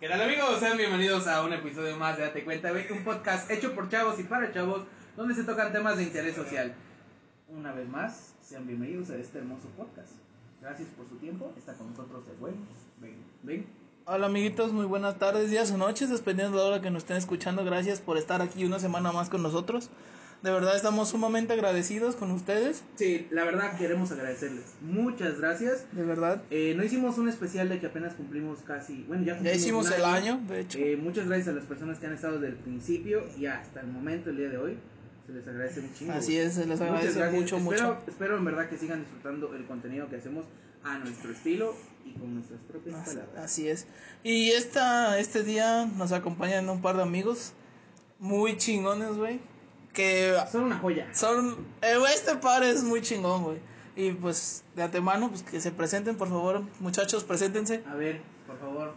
¿Qué tal, amigos? Sean bienvenidos a un episodio más de Date Cuenta, güey. Un podcast hecho por chavos y para chavos, donde se tocan temas de interés social. Una vez más, sean bienvenidos a este hermoso podcast. Gracias por su tiempo. Está con nosotros el buen Ben. Hola, amiguitos, muy buenas tardes, días o noches, dependiendo de la hora que nos estén escuchando. Gracias por estar aquí una semana más con nosotros. De verdad estamos sumamente agradecidos con ustedes. Sí, la verdad queremos agradecerles. Muchas gracias. De verdad. No hicimos un especial de que apenas cumplimos casi... Bueno, ya hicimos el año, de hecho. Muchas gracias a las personas que han estado desde el principio y hasta el momento, el día de hoy. Se les agradece un chingo. Así es, se les agradece mucho. Espero en verdad que sigan disfrutando el contenido que hacemos a nuestro estilo y con nuestras propias palabras. Así es. Y este día nos acompañan un par de amigos muy chingones, güey. Que son una joya. Este par es muy chingón, güey. Y pues de antemano, pues que se presenten, por favor. Muchachos, preséntense. A ver, por favor.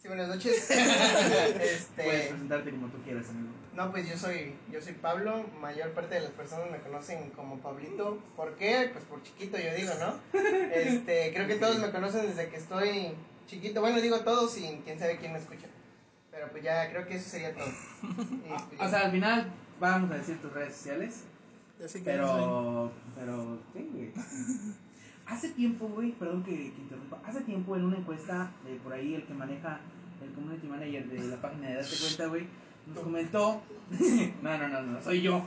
Sí, buenas noches. Puedes presentarte como tú quieras, amigo. No, pues yo soy Pablo. Mayor parte de las personas me conocen como Pablito. ¿Por qué? Pues por chiquito, yo digo, ¿no? Creo que todos me conocen desde que estoy chiquito. Bueno, digo todos y quién sabe quién me escucha. Pero pues ya creo que eso sería todo. O sea, al final vamos a decir tus redes sociales. Pero sí, güey. Hace tiempo, güey, perdón que interrumpa. Hace tiempo en una encuesta de por ahí el que maneja, el community manager de la página de Date Cuenta, güey, nos comentó. No, soy yo.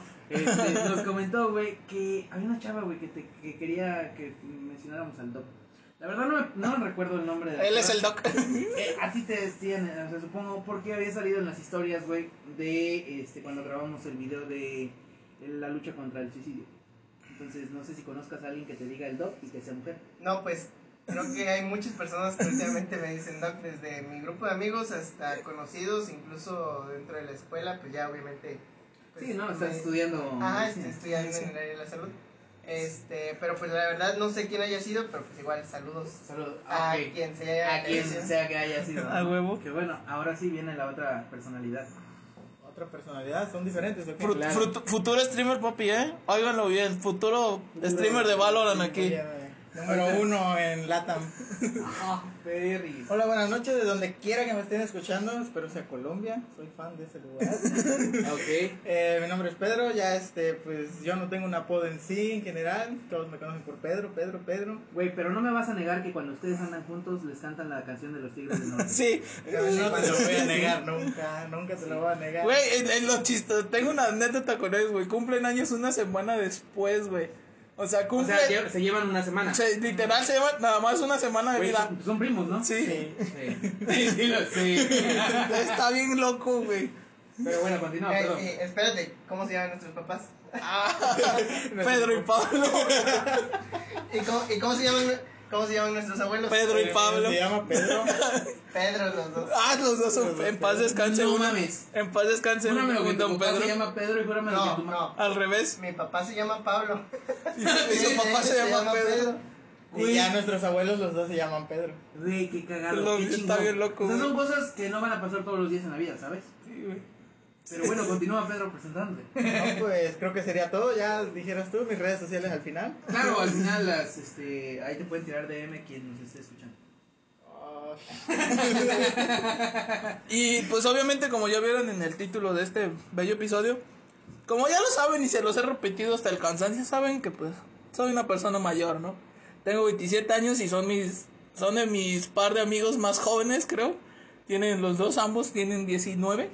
Nos comentó, güey, que había una chava, güey, que quería que mencionáramos al Doc. La verdad no me recuerdo el nombre de él. Él es el Doc. A ti te decían, o sea, supongo, porque había salido en las historias, güey, de cuando grabamos el video de la lucha contra el suicidio. Entonces, no sé si conozcas a alguien que te diga el Doc y que sea mujer. No, pues, creo que hay muchas personas que últimamente me dicen Doc, desde mi grupo de amigos hasta conocidos, incluso dentro de la escuela, pues ya obviamente... Pues, sí, no, estás estudiando... Ajá, estoy estudiando en el área de la salud. Pero pues la verdad no sé quién haya sido, pero pues igual saludos a quien sea, que haya sido. A huevo. Que bueno, ahora sí viene la otra personalidad. Otra personalidad, son diferentes. Okay. Futuro streamer, papi, óiganlo bien, futuro streamer de Valorant aquí. Número 1 en Latam. Hola, buenas noches, de donde quiera que me estén escuchando, espero sea Colombia, soy fan de ese lugar. Okay. Mi nombre es Pedro, ya pues yo no tengo un apodo en sí, en general, todos me conocen por Pedro. Güey, pero no me vas a negar que cuando ustedes andan juntos les cantan la canción de los Tigres del Norte. Sí, no te lo voy a negar, nunca te lo voy a negar. Güey, en los chistes, tengo una anécdota con ellos, güey, cumplen años una semana después, güey. Se llevan una semana. Literal, se llevan nada más una semana de vida. Son primos, ¿no? Sí. Está bien loco, güey. Pero bueno, continúa, perdón. Espérate, ¿cómo se llaman nuestros papás? Pedro y Pablo. ¿Cómo se llaman nuestros abuelos? Pedro y Pablo. Se llama Pedro. Pedro, los dos. Los dos son. En paz descanse. No mames. En paz descanse. Júramelo que tu papá se llama Pedro y júramelo que tu mamá. Al revés. Mi papá se llama Pablo. Y su papá se llama Pedro. Y ya nuestros abuelos, los dos se llaman Pedro. Güey, qué cagado. Está bien loco. Esas son cosas que no van a pasar todos los días en la vida, ¿sabes? Sí, güey. Pero bueno, continúa Pedro presentándote. No, pues creo que sería todo, ya dijeras tú, mis redes sociales al final. Claro, al final las, ahí te pueden tirar DM quien nos esté escuchando. Y pues obviamente, como ya vieron en el título de este bello episodio, como ya lo saben y se los he repetido hasta el cansancio, saben que pues soy una persona mayor, ¿no? Tengo 27 años y son de mis par de amigos más jóvenes, creo. Tienen los dos, ambos tienen 19.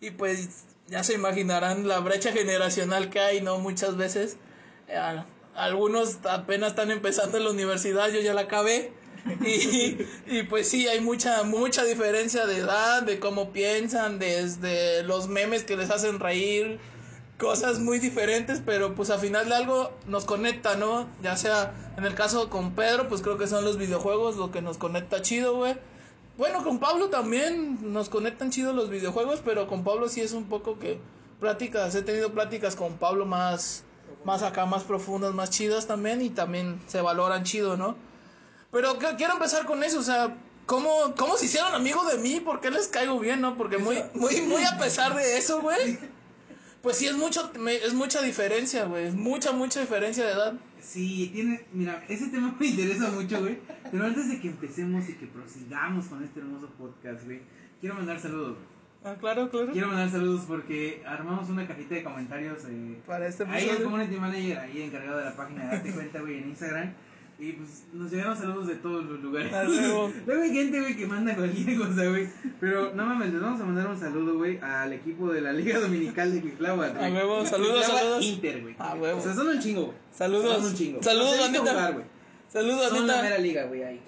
Y pues ya se imaginarán la brecha generacional que hay, ¿no? Muchas veces algunos apenas están empezando en la universidad, yo ya la acabé. Y pues sí, hay mucha diferencia de edad, de cómo piensan, desde los memes que les hacen reír, cosas muy diferentes, pero pues al final de algo nos conecta, ¿no? Ya sea en el caso con Pedro, pues creo que son los videojuegos lo que nos conecta chido, güey. Bueno, con Pablo también nos conectan chido los videojuegos, pero con Pablo sí es un poco que he tenido pláticas con Pablo más acá, más profundas, más chidas también se valoran chido, ¿no? Pero quiero empezar con eso, o sea, ¿cómo se hicieron amigos de mí? ¿Por qué les caigo bien, no? Porque muy a pesar de eso, güey, Pues sí, es mucha diferencia, güey. Es mucha diferencia de edad. Sí, tiene... Mira, ese tema me interesa mucho, güey. Pero antes de que empecemos y que prosigamos con este hermoso podcast, güey, quiero mandar saludos, güey. Ah, claro, claro. Quiero mandar saludos porque armamos una cajita de comentarios. Para este episodio. Ahí el community manager, ahí encargado de la página de Date Cuenta, güey, en Instagram. Y pues nos llegaron saludos de todos los lugares. Luego hay gente, güey, que manda cualquier cosa, güey. Pero no mames, les vamos a mandar un saludo, güey, al equipo de la Liga Dominical de Cuitláhuac. A huevo, saludos, saludos. Inter, güey. A huevo. O sea, son un chingo, güey. Saludos. Son un chingo. Saludos, no Anita. Jugar, güey. Saludos, son Anita. Son la mera liga, güey, ahí.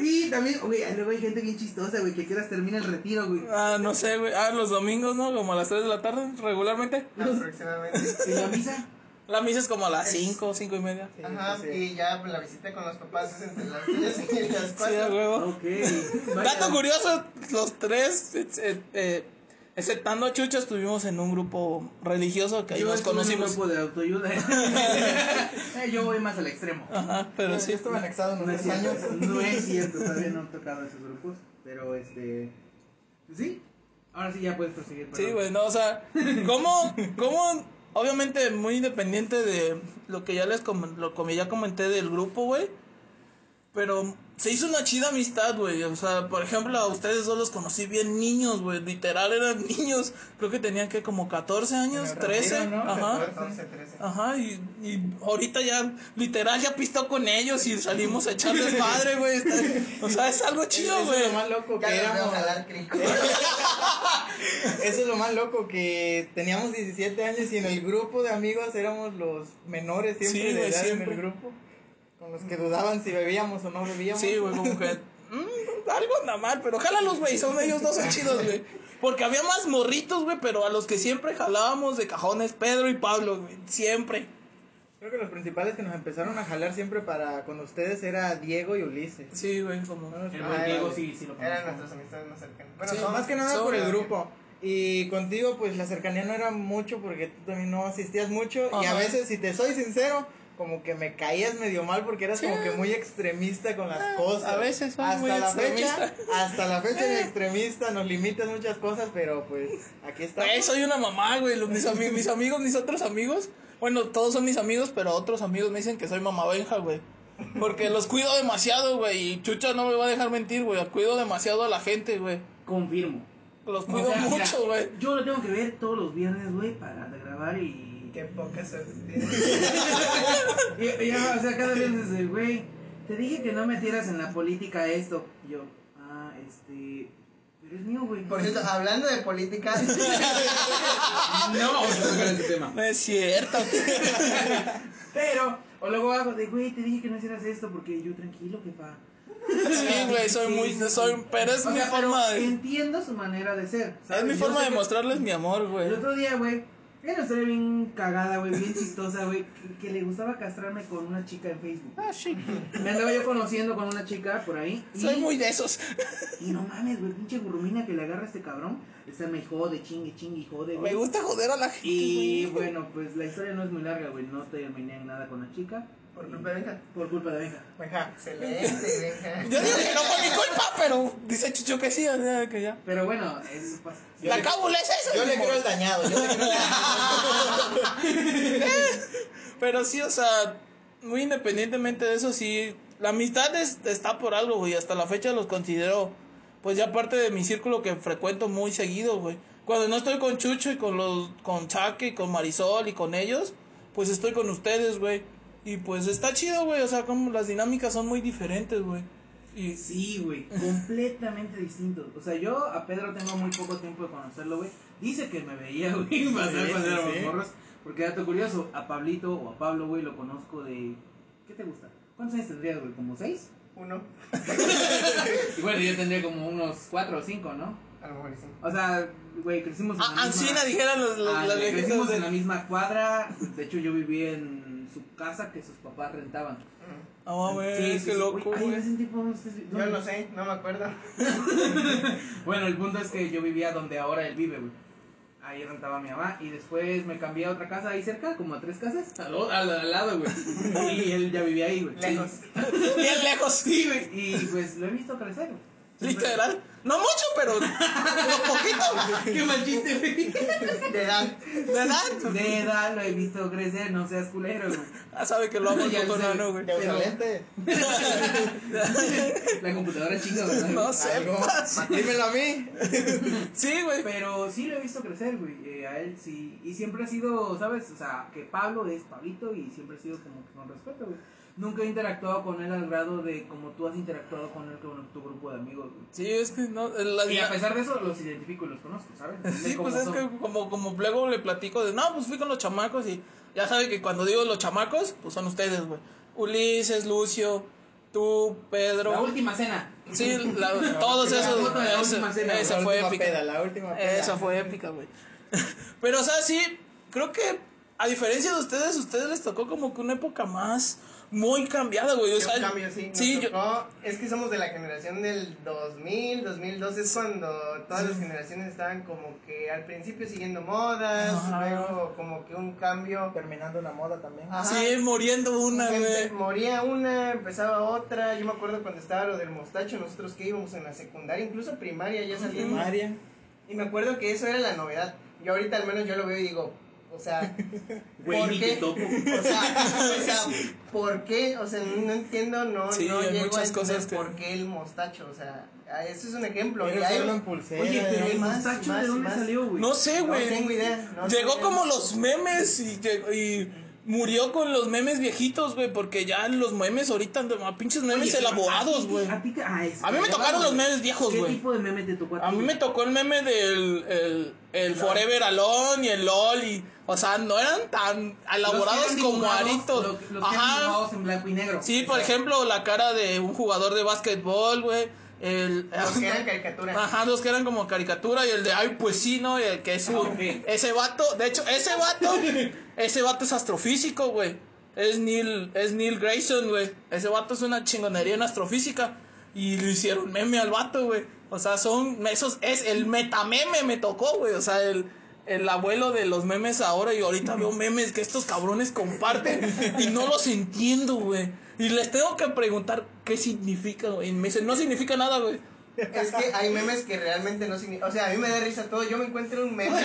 Y también, güey, luego hay gente bien chistosa, güey, que a qué horas termina el retiro, güey. Ah, no sé, güey. Ah, los domingos, ¿no? Como a las 3 de la tarde, regularmente. Aproximadamente. ¿Y la misa? La misa es como a las 5, 5 y media. Sí, ajá, pues, y ya la visita con los papás es entre las 3 y las 4. Sí, a huevo. Ok. Vaya. Dato curioso, los tres, exceptando a Chucho, estuvimos en un grupo religioso que ahí nos conocimos. Yo en un grupo de autoayuda. Yo voy más al extremo. Ajá, pero sí. Yo estuve anexado en unos años. No es cierto, todavía no han tocado esos grupos, pero sí, ahora sí ya puedes proseguir. Sí, güey, no, o sea, ¿cómo? Obviamente muy independiente de lo que ya ya comenté del grupo, güey. Pero se hizo una chida amistad, güey. O sea, por ejemplo, a ustedes dos los conocí bien niños, güey. Literal eran niños. Creo que tenían que como 14 años, pero 13. Retiro, ¿no? Ajá. 14, 13. Ajá, y ahorita ya, literal, ya pistó con ellos y salimos a echarles madre, güey. O sea, es algo chido, güey. Eso es lo más loco que éramos. Eso es lo más loco, que teníamos 17 años y en el grupo de amigos éramos los menores siempre, sí, de edad siempre. En el grupo. Con los que dudaban si bebíamos o no bebíamos. Sí, güey, como que... algo anda mal, pero jálalos, güey, son ellos dos, son chidos, güey. Porque había más morritos, güey, pero a los que siempre jalábamos de cajones, Pedro y Pablo, güey, siempre. Creo que los principales que nos empezaron a jalar siempre para con ustedes era Diego y Ulises. Sí, güey, como... Diego sí lo conocíamos. Eran nuestras amistades más cercanas. Bueno, sí, más que nada por el grupo. Y contigo, pues, la cercanía no era mucho porque tú también no asistías mucho. Ajá. Y a veces, si te soy sincero... como que me caías medio mal porque eras como que muy extremista con las cosas. A veces soy muy extremista. Hasta la fecha de extremista, nos limitas muchas cosas, pero pues aquí estamos. Pues soy una mamá, güey, mis amigos, mis otros amigos, bueno, todos son mis amigos, pero otros amigos me dicen que soy mamá benja, güey. Porque los cuido demasiado, güey, y Chucha no me va a dejar mentir, güey, cuido demasiado a la gente, güey. Confirmo. Los cuido mucho, güey. Yo lo tengo que ver todos los viernes, güey, para grabar y... Qué poca suerte tiene. O sea, cada vez dice, güey, te dije que no metieras en la política esto. Y yo, pero es mío, güey. Por cierto, hablando de política. No vamos a tocar ese tema. No es cierto. Pero, o luego hago de, güey, te dije que no hicieras esto porque yo tranquilo, jefa. Sí, güey, pero es mi forma de... Entiendo su manera de ser, ¿sabes? Es mi forma de mostrarles mi amor, güey. El otro día, güey, era una historia bien cagada, güey, bien chistosa, güey, que le gustaba castrarme con una chica en Facebook. Ah, sí. Me andaba yo conociendo con una chica por ahí. Soy muy de esos. Y no mames, güey, pinche gurrumina que le agarra a este cabrón. Me jode, chingue, jode, güey. Me gusta joder a la gente. Y bueno, pues la historia no es muy larga, güey, no terminé en nada con la chica. ¿Por culpa de Benja? Por culpa de Benja. Benja, excelente, Benja. Yo digo que no fue mi culpa, pero dice Chucho que sí, o sea, que ya. Pero bueno, eso pasa. La cábula es esa. Yo le creo el dañado, Pero sí, o sea, muy independientemente de eso, sí, la amistad está por algo, güey. Hasta la fecha los considero, pues ya parte de mi círculo que frecuento muy seguido, güey. Cuando no estoy con Chucho y con Chaque y con Marisol y con ellos, pues estoy con ustedes, güey. Y pues está chido, güey, o sea, como las dinámicas son muy diferentes, güey. Y... sí, güey, completamente distintos. O sea, yo a Pedro tengo muy poco tiempo de conocerlo, güey. Dice que me veía, güey, pasar cuando éramos morros. Porque dato curioso, a Pablito o a Pablo, güey, lo conozco de... ¿Qué te gusta? ¿Cuántos años tendrías, güey? ¿Como 6? 1. Y bueno, yo tendría como unos 4 o 5, ¿no? A lo mejor sí. O sea, güey, crecimos en la misma... Ancina, dijeron los crecimos en la misma cuadra. De hecho, yo viví en... su casa que sus papás rentaban. Ah, güey, sí, qué loco, güey. Yo no sé, no me acuerdo. Bueno, el punto es que yo vivía donde ahora él vive, güey. Ahí rentaba mi mamá y después me cambié a otra casa ahí cerca, como a 3 casas. Al lado, güey. Y él ya vivía ahí, güey. Lejos. Bien lejos. Sí, güey. Y pues lo he visto crecer, güey. Lista de edad. No mucho, pero poquito. Qué mal chiste, güey. De edad. De edad. De edad lo he visto crecer, no seas culero, güey. Ah, sabe que lo amo el cotonano, güey. Excelente. La computadora es chica, ¿verdad? No sé. Dímelo a mí. Sí, güey. Pero sí lo he visto crecer, güey. A él sí. Y siempre ha sido, ¿sabes? O sea, que Pablo es Pablito y siempre ha sido como que con respeto, güey. Nunca he interactuado con él al grado de como tú has interactuado con él con tu grupo de amigos, güey. Sí, es que no. Y a pesar de eso, los identifico y los conozco, ¿sabes? Sí, pues es que como luego le platico de, no, pues fui con los chamacos y ya sabe que cuando digo los chamacos, pues son ustedes, güey. Ulises, Lucio, tú, Pedro. La última cena. Sí, todos esos. La última cena. Esa fue épica. La última peda. Esa fue épica, güey. Pero, o sea, sí, creo que... A diferencia de ustedes les tocó como que una época más muy cambiada, güey. O sea, cambio, sí. Sí, tocó, es que somos de la generación del 2000, 2002, es cuando todas las generaciones estaban como que al principio siguiendo modas, luego como que un cambio. Terminando una moda también. Ajá. Sí, muriendo una, güey. Moría una, empezaba otra. Yo me acuerdo cuando estaba lo del mostacho, nosotros que íbamos en la secundaria, incluso primaria, ya salimos. Primaria. Y me acuerdo que eso era la novedad. Yo ahorita al menos yo lo veo y digo... O sea, ¿por qué? ¿Por qué? O sea, no entiendo, sí, no llego a entender por qué el mostacho, o sea, eso es un ejemplo. Pero oye, pero el mostacho ¿de dónde salió, güey? No sé, güey. No tengo idea. Llegó como los memes y murió con los memes viejitos, güey, porque ya los memes ahorita, pinches memes elaborados, güey. A mí me tocaron los memes viejos, güey. ¿Qué tipo de meme te tocó a ti? A mí me tocó el meme del... el Forever Alone y el LOL y... O sea, no eran tan elaborados como aritos. Los que eran dibujados en blanco y negro. Sí, por ejemplo, la cara de un jugador de básquetbol, güey. Los que eran caricaturas. Ajá, los que eran como caricatura. Y el de, ay, pues sí, ¿no? Y el que es ese vato, de hecho, ese vato es astrofísico, güey. Es Neil Grayson, güey. Ese vato es una chingonería en astrofísica. Y le hicieron meme al vato, güey. O sea, es el metameme me tocó, güey. O sea, el abuelo de los memes ahora. Y ahorita veo memes que estos cabrones comparten y no los entiendo, güey. Y les tengo que preguntar qué significa, güey. Y me dicen, no significa nada, güey. Es que hay memes que realmente no significan. O sea, a mí me da risa todo. Yo me encuentro un meme.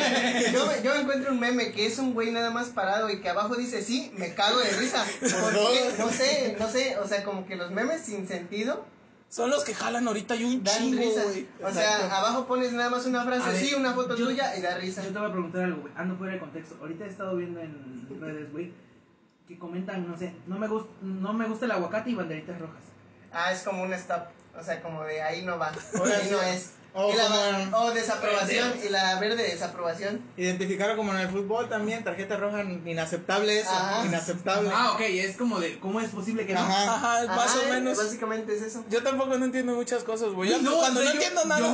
Yo me encuentro un meme que es un güey nada más parado y que abajo dice, sí, me cago de risa. Porque, no sé. O sea, como que los memes sin sentido son los que jalan ahorita y un chingo, güey. O sea, abajo pones nada más una frase, ver, sí, una foto tuya y da risa. Yo te voy a preguntar algo, güey. Ando fuera de contexto. Ahorita he estado viendo en redes, güey, que comentan, no sé, no me gusta el aguacate y banderitas rojas. Ah, es como un stop. O sea, como de ahí no va. Ahí no es. O desaprobación, y la verde desaprobación. Identificaron como en el fútbol también, tarjeta roja, inaceptable eso. Ajá. Inaceptable. Ah, ok, es como de, ¿cómo es posible que no? Ajá, más o menos. Básicamente es eso. Yo tampoco no entiendo muchas cosas, güey. Cuando no entiendo nada. Yo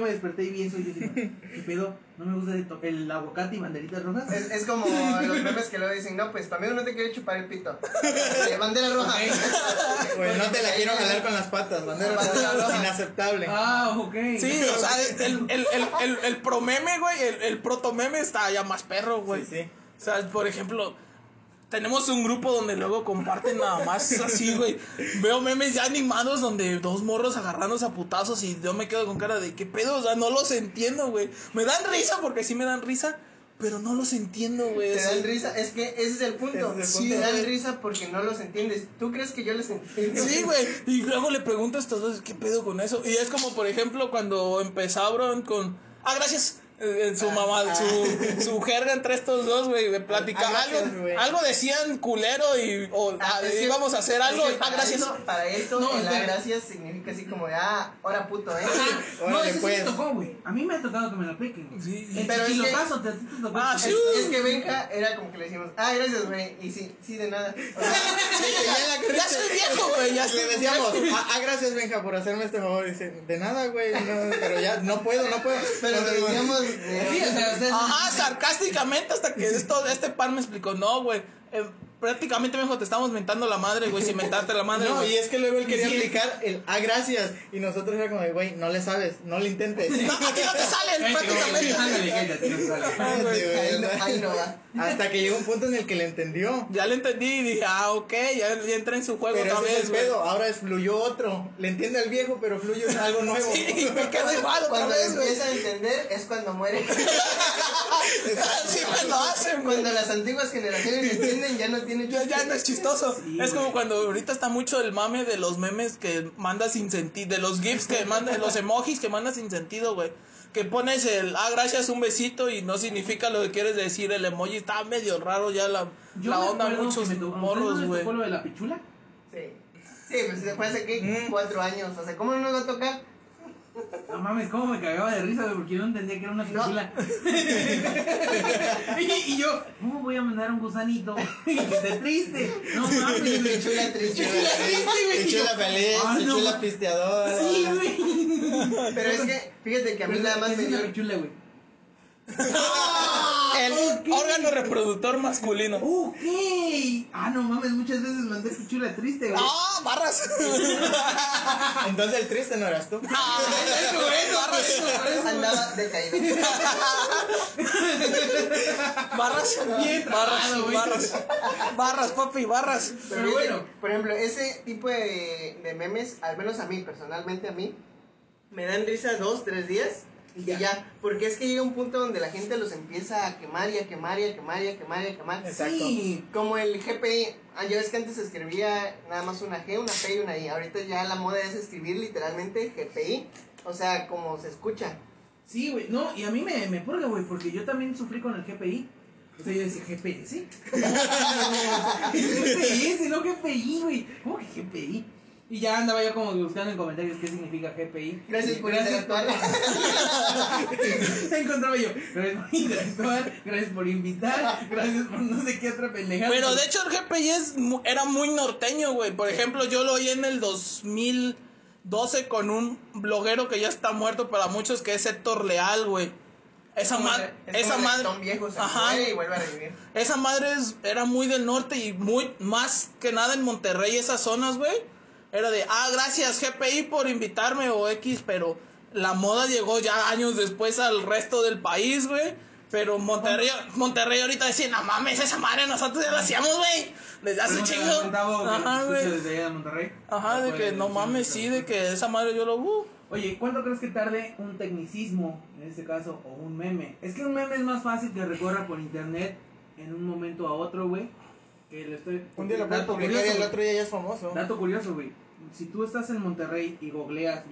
me desperté y bien soy yo. ¿Qué pedo? No me gusta el aguacate y banderitas rojas. Es como los memes que luego dicen, no, pues para mí no te quiero chupar el pito. Bandera roja. Pues no te la quiero jalar con las patas, bandera roja. Inaceptable. Ah, ok. Sí, o sea, el promeme, güey, el protomeme está ya más perro, güey. Sí, sí. O sea, por ejemplo, tenemos un grupo donde luego comparten nada más así, güey. Veo memes ya animados donde dos morros agarrándose a putazos y yo me quedo con cara de qué pedo, o sea, no los entiendo, güey. Me dan risa porque sí me dan risa, pero no los entiendo, güey. Te dan risa, es que ese es el punto. Sí, te dan risa porque no los entiendes. ¿Tú crees que yo les entiendo? Sí, güey. Y luego le pregunto a estos dos, ¿qué pedo con eso? Y es como, por ejemplo, cuando empezaron con... Ah, gracias. En su mamá, su jerga entre estos dos, güey, platicaban algo decían culero y íbamos a hacer algo. Ah, gracias. Para esto, la gracias significa así como de, ahora puto, ¿eh? No, eso sí me tocó, güey. A mí me ha tocado que me lo apliquen. Sí, pero es que... Es que Benja era como que le decíamos, gracias, güey, y sí, de nada. O sea, ya soy viejo, güey, ya le decíamos, gracias, Benja, por hacerme este favor. Y dice, de nada, güey, pero ya no puedo. Pero le decíamos... Sí, o sea, sarcásticamente hasta que este par me explicó, no, güey, prácticamente, mejor te estamos mentando la madre, güey, si mentaste la madre. No, güey. Y es que luego él quería aplicar el gracias, y nosotros era como, güey, no le sabes, no le intentes. No, a ti no te salen, prácticamente. Ahí no va. Hasta que llegó un punto en el que le entendió. Ya le entendí y dije, ah, ok, ya entra en su juego pero otra vez, güey. Ahora fluyó otro. Le entiende al viejo, pero fluye en algo nuevo. Sí, me quedo igual otra cuando vez, güey. Empieza a entender es cuando muere. Así me lo hacen, güey. Cuando las antiguas generaciones entienden, ya no tiene chiste. Ya no es chistoso. Sí, es como cuando ahorita está mucho el mame de los memes que mandas sin sentido, de los gifs que mandas, los emojis que mandas sin sentido, güey. Que pones el gracias, un besito y no significa lo que quieres decir. El emoji está medio raro ya la onda, muchos morros, güey. ¿Fue lo de la pichula? Sí. Sí, pues después de que 4 años, o sea, ¿cómo no nos va a tocar? No mames, cómo me cagaba de risa porque yo no entendía que era una pichula. No. y yo, ¿cómo voy a mandar un gusanito? Y que esté triste. No mames, pichula triste. Pichula feliz, pichula pisteadora. Sí, güey. Pero es que, fíjate que a mí nada más me dio pichula, güey. El órgano reproductor masculino. Ok. Ah, no mames, muchas veces mandé pichula triste, güey. Ah, barras. Entonces el triste no eras tú. Ah, barras. Andaba decaído. Barras, bien. Barras, papi, barras. Pero bueno, por ejemplo, ese tipo de memes, al menos a mí, personalmente a mí, me dan risa 2, 3 días. Y ya, porque es que llega un punto donde la gente los empieza a quemar y a quemar y a quemar y a quemar y a quemar. Exacto. Sí, como el GPI. Ya ves que antes se escribía nada más una G, una P y una I. Ahorita ya la moda es escribir literalmente GPI. O sea, como se escucha. Sí, güey. No, y a mí me purga, güey, porque yo también sufrí con el GPI. O sea, yo decía, ¿GPS? ¿GPS? No GPI, güey. ¿Cómo que GPI? Y ya andaba yo como buscando en comentarios qué significa GPI. Gracias por interactuar. Encontraba yo, gracias por interactuar, gracias por invitar, gracias por no sé qué otra pendejada. Pero de hecho el GPI era muy norteño, güey. Por ejemplo, yo lo oí en el 2012 con un bloguero que ya está muerto para muchos, que es Héctor Leal, güey. Esa madre, viejo, ajá, y vuelve a revivir. Esa madre era muy del norte y muy más que nada en Monterrey, esas zonas, güey. Era de, gracias GPI por invitarme o X, pero la moda llegó ya años después al resto del país, güey. Pero Monterrey ahorita decía, no mames, esa madre nosotros ya la hacíamos, güey. Desde hace chingo. Ajá, güey. Desde Monterrey. Ajá, de que no mames, sí, de que esa madre yo lo... Oye, ¿cuánto crees que tarde un tecnicismo, en este caso, o un meme? Es que un meme es más fácil que recorra por internet en un momento a otro, güey. Un día lo puedo publicar y el otro día ya es famoso. Dato curioso, güey. Si tú estás en Monterrey y googleas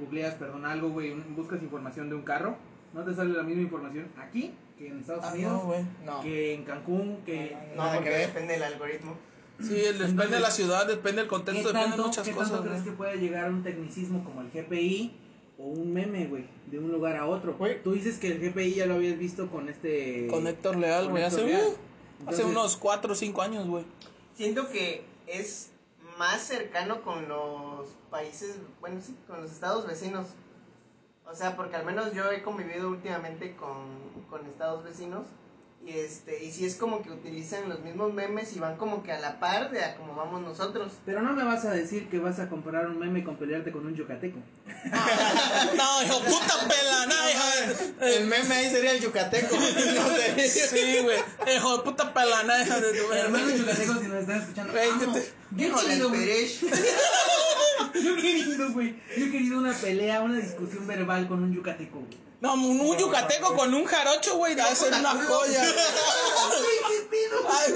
algo, güey, buscas información de un carro, no te sale la misma información aquí que en Estados Unidos, no. Que en Cancún, que... No, porque depende del algoritmo. Sí, depende de la ciudad, depende del contexto, depende de muchas cosas. ¿Qué tanto crees que puede llegar un tecnicismo como el GPI o un meme, güey, de un lugar a otro? Wey. Tú dices que el GPI ya lo habías visto con Héctor Leal, güey, hace unos 4 o 5 años, güey. Siento que es más cercano con los países, bueno, sí, con los estados vecinos. O sea, porque al menos yo he convivido últimamente con estados vecinos. Y sí es como que utilizan los mismos memes y van como que a la par de a como vamos nosotros. Pero no me vas a decir que vas a comparar un meme con pelearte con un yucateco. No, hijo puta pela, no, el meme ahí sería el yucateco. Sí, güey, hijo puta pela, no, hermanos yucatecos, si nos están escuchando, yo he querido una pelea, una discusión verbal con un yucateco, güey. No, un yucateco con un jarocho, güey, debe ser una joya. Ay,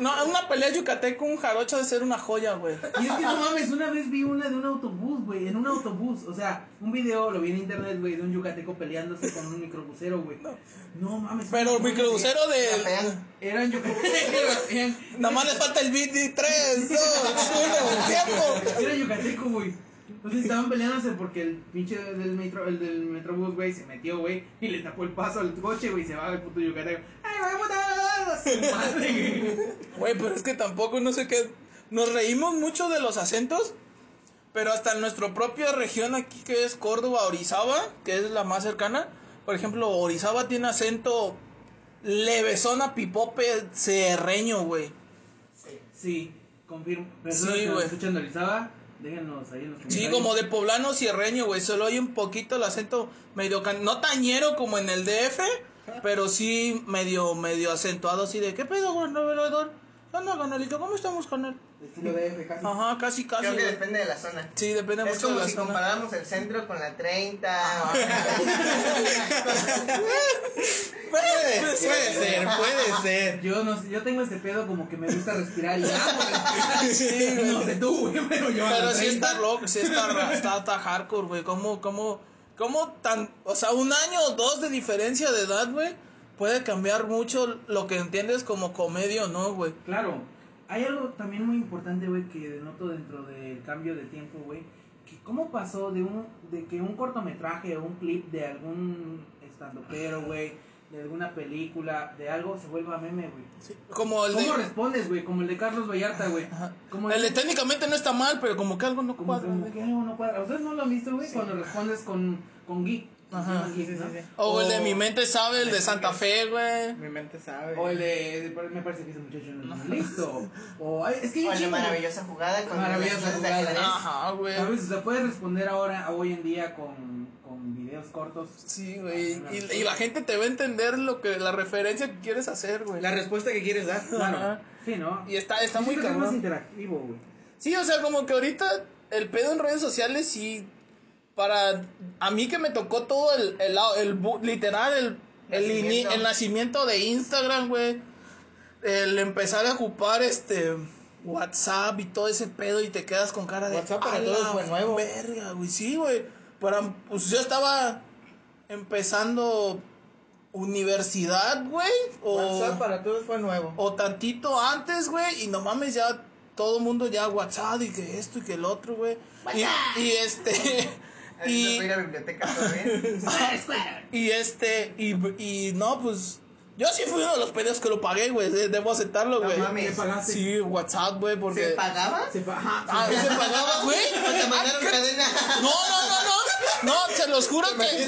no, una pelea yucateco, un jarocho debe ser una joya, güey. Y es que no mames, una vez vi una de un autobús, güey, en un autobús. O sea, un video lo vi en internet, güey, de un yucateco peleándose con un microbusero, güey. No mames. Pero el microbusero de... Eran yucatecos. Nada más le falta el beat de 3, 2, 1, tiempo. Era yucateco, güey. Entonces estaban peleándose porque el pinche del metrobús, güey, se metió, güey, y le tapó el paso al coche, güey, y se va el puto yucateco. ¡Ay, vamos a güey, pero es que tampoco, no sé qué. Nos reímos mucho de los acentos, pero hasta en nuestra propia región aquí, que es Córdoba, Orizaba, que es la más cercana. Por ejemplo, Orizaba tiene acento levesona, pipope, serreño, güey. Sí. Sí, confirmo. Personas sí, que nos escuchan de Orizaba, déjenos ahí en los comentarios. Sí, como de poblano sierreño, güey. Solo hay un poquito el acento medio... no tañero como en el DF, pero sí medio acentuado así de... ¿Qué pedo, güey? No, velador. No, canalito, ¿cómo estamos, canal? Estilo DF, casi. Ajá, casi. Creo que depende de la zona. Sí, depende mucho de la zona. Es como si comparáramos el centro con la 30. Puede ser. Yo tengo este pedo como que me gusta respirar y sí, no sé tú, güey, pero yo... Pero sí está loco, sí está hardcore, güey. ¿Cómo tan... O sea, un año o dos de diferencia de edad, güey, puede cambiar mucho lo que entiendes como comedia o no, güey. Claro. Hay algo también muy importante, güey, que noto dentro del cambio de tiempo, güey. Que cómo pasó de que un cortometraje o un clip de algún estandopero, güey, de alguna película, de algo, se vuelva meme, güey. Sí. ¿Cómo respondes, güey? Como el de Carlos Vallarta, güey. El de técnicamente no está mal, pero como que algo no cuadra. Como que algo no cuadra. ¿Ustedes no lo han visto, güey? Sí. Cuando respondes con geek. Ajá. Sí. O el de Mi Mente Sabe, el de Santa Fe, güey. Mi Mente Sabe. O el de Me Parece Que Ese Muchacho No Está Listo. O es que o el de Maravillosa Jugada. Con maravillosa jugada. Ajá, güey. O sea, puedes responder ahora, hoy en día, con videos cortos. Sí, güey. Y la gente te va a entender la referencia que quieres hacer, güey. La respuesta que quieres dar. Claro. Sí, ¿no? Y está muy cabrón. Es más interactivo, güey. Sí, o sea, como que ahorita el pedo en redes sociales sí... Para a mí que me tocó todo el nacimiento de Instagram, güey. El empezar a ocupar WhatsApp y todo ese pedo y te quedas con cara de WhatsApp para todos fue nuevo. Verga, güey. Sí, güey. Pues yo estaba empezando universidad, güey. WhatsApp para todos fue nuevo. O tantito antes, güey, y no mames ya todo el mundo ya WhatsApp y que esto y que el otro, güey. Y no ir a la biblioteca todavía. Y no, pues yo sí fui uno de los pedidos que lo pagué, güey. Debo aceptarlo, güey. No mames. Sí, WhatsApp, güey, porque... ¿Se pagaba? Se pagaba, güey. Te mandaron cadena. No, se los juro que...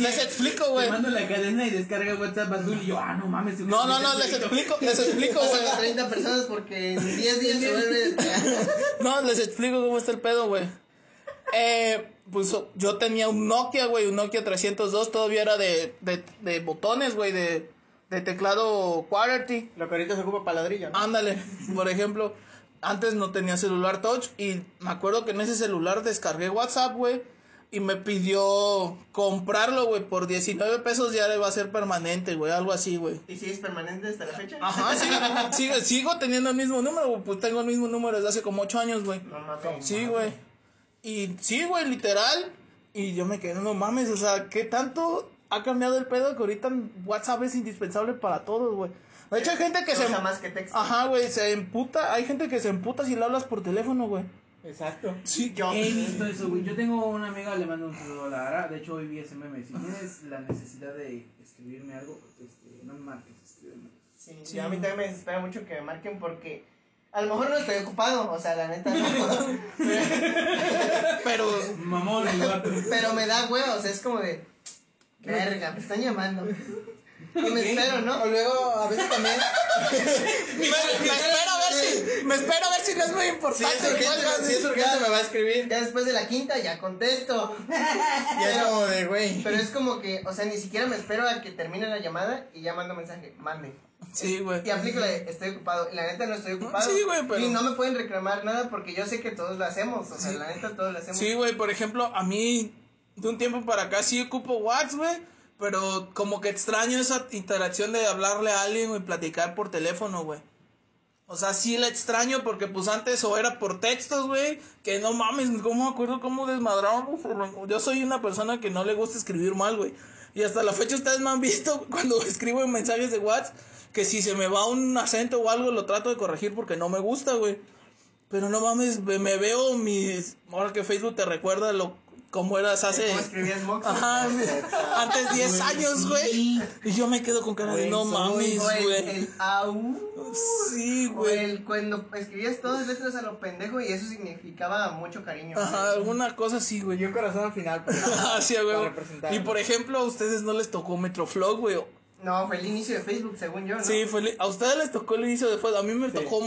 Les explico, güey. Te mando la cadena y descarga WhatsApp azul y yo, no mames. No, les explico, güey. A 30 personas porque en 10 días se vuelve... No, les explico cómo está el pedo, güey. Pues yo tenía un Nokia, güey, un Nokia 302, todavía era de botones, güey, de teclado QWERTY. Lo que ahorita se ocupa para ladrillo, ¿no? Ándale, por ejemplo, antes no tenía celular touch y me acuerdo que en ese celular descargué WhatsApp, güey, y me pidió comprarlo, güey, por $19 ya le va a ser permanente, güey, algo así, güey. ¿Y si es permanente hasta la fecha? Ajá, sí, sigo teniendo el mismo número, güey, pues tengo el mismo número desde hace como 8 años, güey. Sí, güey. Y sí, güey, literal. Y yo me quedé, no mames, o sea, ¿qué tanto ha cambiado el pedo? Que ahorita WhatsApp es indispensable para todos, güey. De hecho, hay gente que más que texto. Ajá, güey, se emputa. Hay gente que se emputa si le hablas por teléfono, güey. Exacto. Sí, yo he visto eso, güey. Yo tengo una amiga, le mando un saludo a la Ara. De hecho, hoy vi ese meme. Si tienes la necesidad de escribirme algo, no me marques, escríbeme. Sí, a mí también me desespera mucho que me marquen porque... A lo mejor no estoy ocupado, o sea, la neta no. Pero mamón, pero me da hueva, o sea, es como de verga, me están llamando. Y me espero, ¿no? O luego a veces también me espero a ver si no es muy importante. Si es urgente me va a escribir. Ya después de la quinta ya contesto. Ya es como de güey. Pero es como que, o sea, ni siquiera me espero a que termine la llamada y ya mando mensaje, mande. Sí, güey. Y aplico estoy ocupado. Y la neta no estoy ocupado. Sí, güey, pero... Y no me pueden reclamar nada porque yo sé que todos lo hacemos. O sea, sí. La neta todos lo hacemos. Sí, güey, por ejemplo, a mí de un tiempo para acá sí ocupo WhatsApp, güey. Pero como que extraño esa interacción de hablarle a alguien y platicar por teléfono, güey. O sea, sí la extraño porque pues antes o era por textos, güey. Que no mames, ¿cómo me acuerdo cómo desmadraron? Yo soy una persona que no le gusta escribir mal, güey. Y hasta la fecha ustedes me han visto cuando escribo en mensajes de WhatsApp. Que si se me va un acento o algo, lo trato de corregir porque no me gusta, güey. Pero no mames, me veo mis... Ahora que Facebook te recuerda cómo eras hace... ¿Cómo escribías Moxie? Ajá, antes 10 años, güey. Sí. Y yo me quedo con cara de no mames, güey. El au. Sí, güey. Cuando escribías todas letras a lo pendejo y eso significaba mucho cariño. Ajá, wey. Alguna cosa así, güey. Y un corazón al final. Ajá, sí, güey. Y por ejemplo, a ustedes no les tocó Metroflog, güey. No, fue el inicio de Facebook, según yo, ¿no? Sí, a ustedes les tocó el inicio de Facebook. A mí me tocó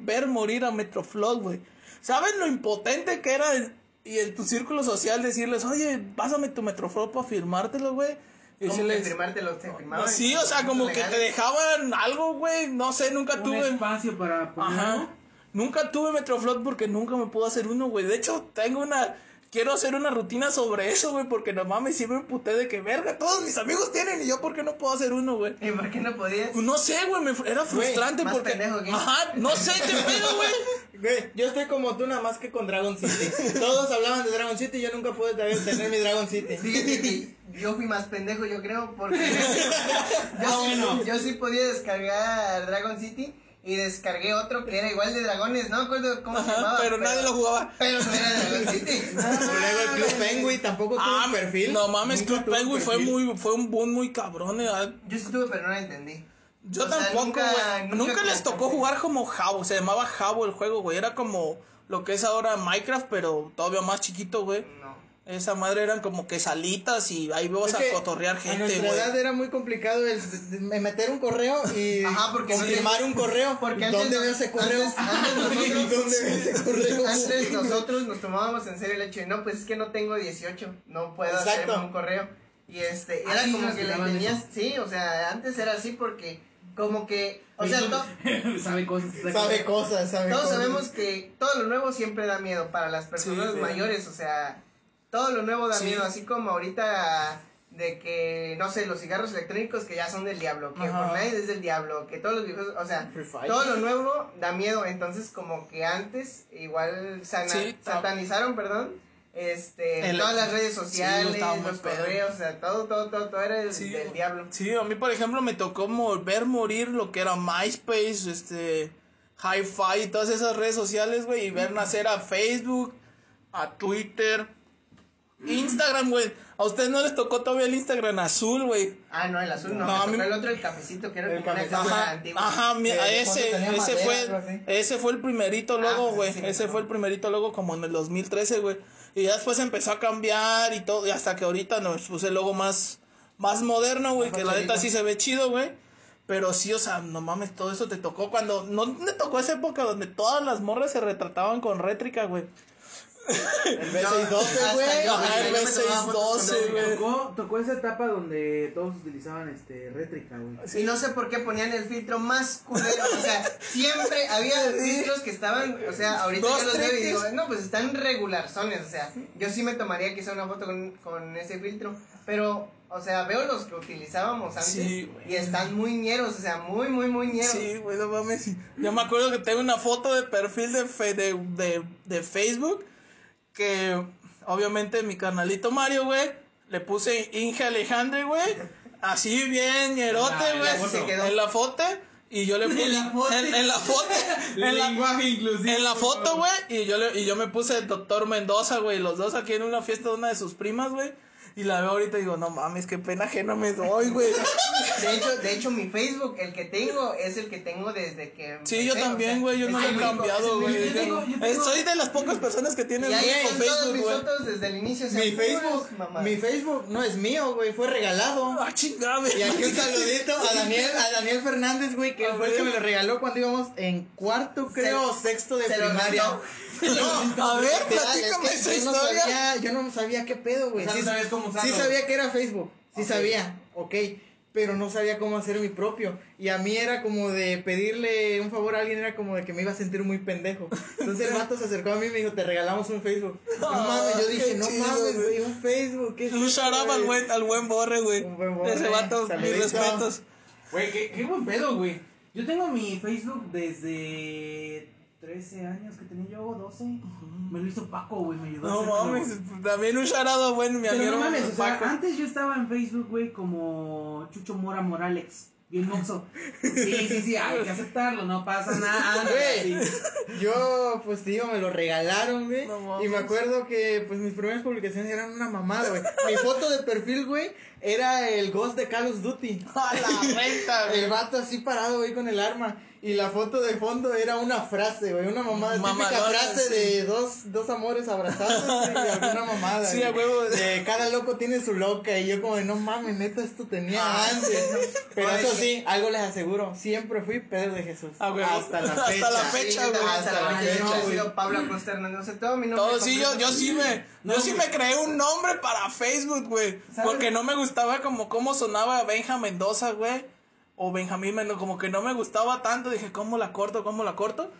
ver morir a Metroflog, güey. ¿Saben lo impotente que era? Y en tu círculo social decirles, oye, pásame tu Metroflog para firmártelo, güey. Y ¿cómo decirles, que firmártelo? ¿Te firmaban? Sí, o sea, como que te dejaban algo, güey. No sé, nunca tuve... un espacio para ponerlo. Ajá. Nunca tuve Metroflog porque nunca me pude hacer uno, güey. De hecho, tengo una... Quiero hacer una rutina sobre eso, güey, porque no mames, siempre me puté de que, verga, todos mis amigos tienen y yo, ¿por qué no puedo hacer uno, güey? ¿Y por qué no podías? No sé, güey, era frustrante más porque... Pendejo, ¿qué? Ajá, no sé, qué pedo, güey. Yo estoy como tú, nada más que con Dragon City. Todos hablaban de Dragon City y yo nunca pude tener mi Dragon City. Sí, yo fui más pendejo, yo creo, porque... yo sí podía descargar Dragon City... Y descargué otro que era igual de dragones, no acuerdo cómo se llamaba. Pero nadie lo jugaba. Pero no era Dragon City. Luego el Club Penguin tampoco tuvo un perfil. No mames, Club Penguin fue un boom muy cabrón. Yo sí tuve, pero no lo entendí. Yo o tampoco, güey. Nunca les tocó jugar como Javo. Se llamaba Javo el juego, güey. Era como lo que es ahora Minecraft, pero todavía más chiquito, güey. No. Esa madre eran como que salitas y ahí vamos a cotorrear gente, güey. En nuestra edad era muy complicado meter un correo y firmar un correo. Porque ¿dónde veo ese correo? Antes nosotros nos tomábamos en serio el hecho de, no, pues es que no tengo 18, no puedo hacer un correo. Y era como que le tenías, sí, o sea, antes era así porque como que, o sea, sabe cosas. Todos sabemos que todo lo nuevo siempre da miedo para las personas mayores, o sea... Todo lo nuevo da miedo, así como ahorita de que, no sé, los cigarros electrónicos que ya son del diablo, que Fortnite es del diablo, que todos los viejos, o sea, todo lo nuevo da miedo. Entonces como que antes igual satanizaron, todas las redes sociales, los correos, o sea, todo era del diablo. Sí, a mí por ejemplo me tocó ver morir lo que era MySpace, Hi-Fi y todas esas redes sociales, güey, y ver nacer a Facebook, a Twitter... Instagram, güey. A ustedes no les tocó todavía el Instagram azul, güey. Ah, no, el azul no. A mí... El otro, el cafecito, que era el cafecito antiguo. Ajá, ese fue el primerito logo, güey. Fue el primerito logo como en el 2013, güey. Y ya después empezó a cambiar y todo. Y hasta que ahorita nos puse el logo más moderno, güey. Que la neta sí se ve chido, güey. Pero sí, o sea, no mames, todo eso te tocó cuando... No te tocó esa época donde todas las morras se retrataban con Retrica, güey. El B612, güey. El B612, güey. Tocó esa etapa donde todos utilizaban Retrica, güey. Sí. Y no sé por qué ponían el filtro más culero. O sea, siempre había filtros que estaban. O sea, ahorita ya los veo y digo, no, pues están regularzones. O sea, yo sí me tomaría quizá una foto con ese filtro. Pero, o sea, veo los que utilizábamos antes. Sí, y están muy ñeros. O sea, muy, muy, muy ñeros. Sí, güey, no mames. Yo me acuerdo que tengo una foto de perfil de Facebook. Que obviamente mi carnalito Mario, güey, le puse Inge Alejandre, güey, así bien ñerote, güey, en la foto. Y yo le puse en la foto, güey, y yo me puse el doctor Mendoza, güey, los dos aquí en una fiesta de una de sus primas, güey. Y la veo ahorita y digo, no mames, qué pena ajena me doy, güey. De hecho, mi Facebook, el que tengo, es el que tengo desde que... Sí, yo también, güey, yo no lo he cambiado, güey. Soy de las pocas personas que tienen Facebook, güey. Desde el inicio. Mi Facebook no es mío, güey, fue regalado. Ah, chingada. Y aquí un saludito a Daniel Fernández, güey, que fue el que me lo regaló cuando íbamos en cuarto, creo, sexto de primaria. No, a ver, platícame esa historia. Yo no sabía qué pedo, güey. Sí sabía que era Facebook, pero no sabía cómo hacer mi propio. Y a mí era como de pedirle un favor a alguien, era como de que me iba a sentir muy pendejo. Entonces el vato se acercó a mí y me dijo, te regalamos un Facebook. No mames, yo dije, no mames, güey, un Facebook. Un shout out al buen Borre, güey. Ese vato, mis respetos. Güey, qué buen pedo, güey. Yo tengo mi Facebook desde... 13 años que tenía yo, 12. Me lo hizo Paco, güey, me ayudó. No mames, también un charado, güey, mi amigo. No mames, o sea, antes yo estaba en Facebook, güey, como Chucho Morales, bien mozo. Sí, hay que aceptarlo, no pasa nada, güey. Yo, pues, tío, me lo regalaron, güey. No, y me acuerdo que, pues, mis primeras publicaciones eran una mamada, güey. Mi foto de perfil, güey, era el Ghost de Call of Duty. A la renta, güey. El vato así parado, güey, con el arma. Y la foto de fondo era una frase, güey, una mamada, típica frase sí. De dos amores abrazados y alguna mamada. Sí, a huevo. De cada loco tiene su loca y yo como de no mames, neta esto tenía antes. Pero eso sí, algo les aseguro, siempre fui Pedro de Jesús. Ah, güey, hasta la fecha. Hasta la fecha, güey. Hasta la fecha. Yo he sido Pablo Acosta Hernández, no sé todo mi nombre. Todo sí, yo sí me creé un nombre para Facebook, güey, porque no me gustaba como cómo sonaba Benja Mendoza, güey. O Benjamín Mendoza, como que no me gustaba tanto. Dije, ¿cómo la corto?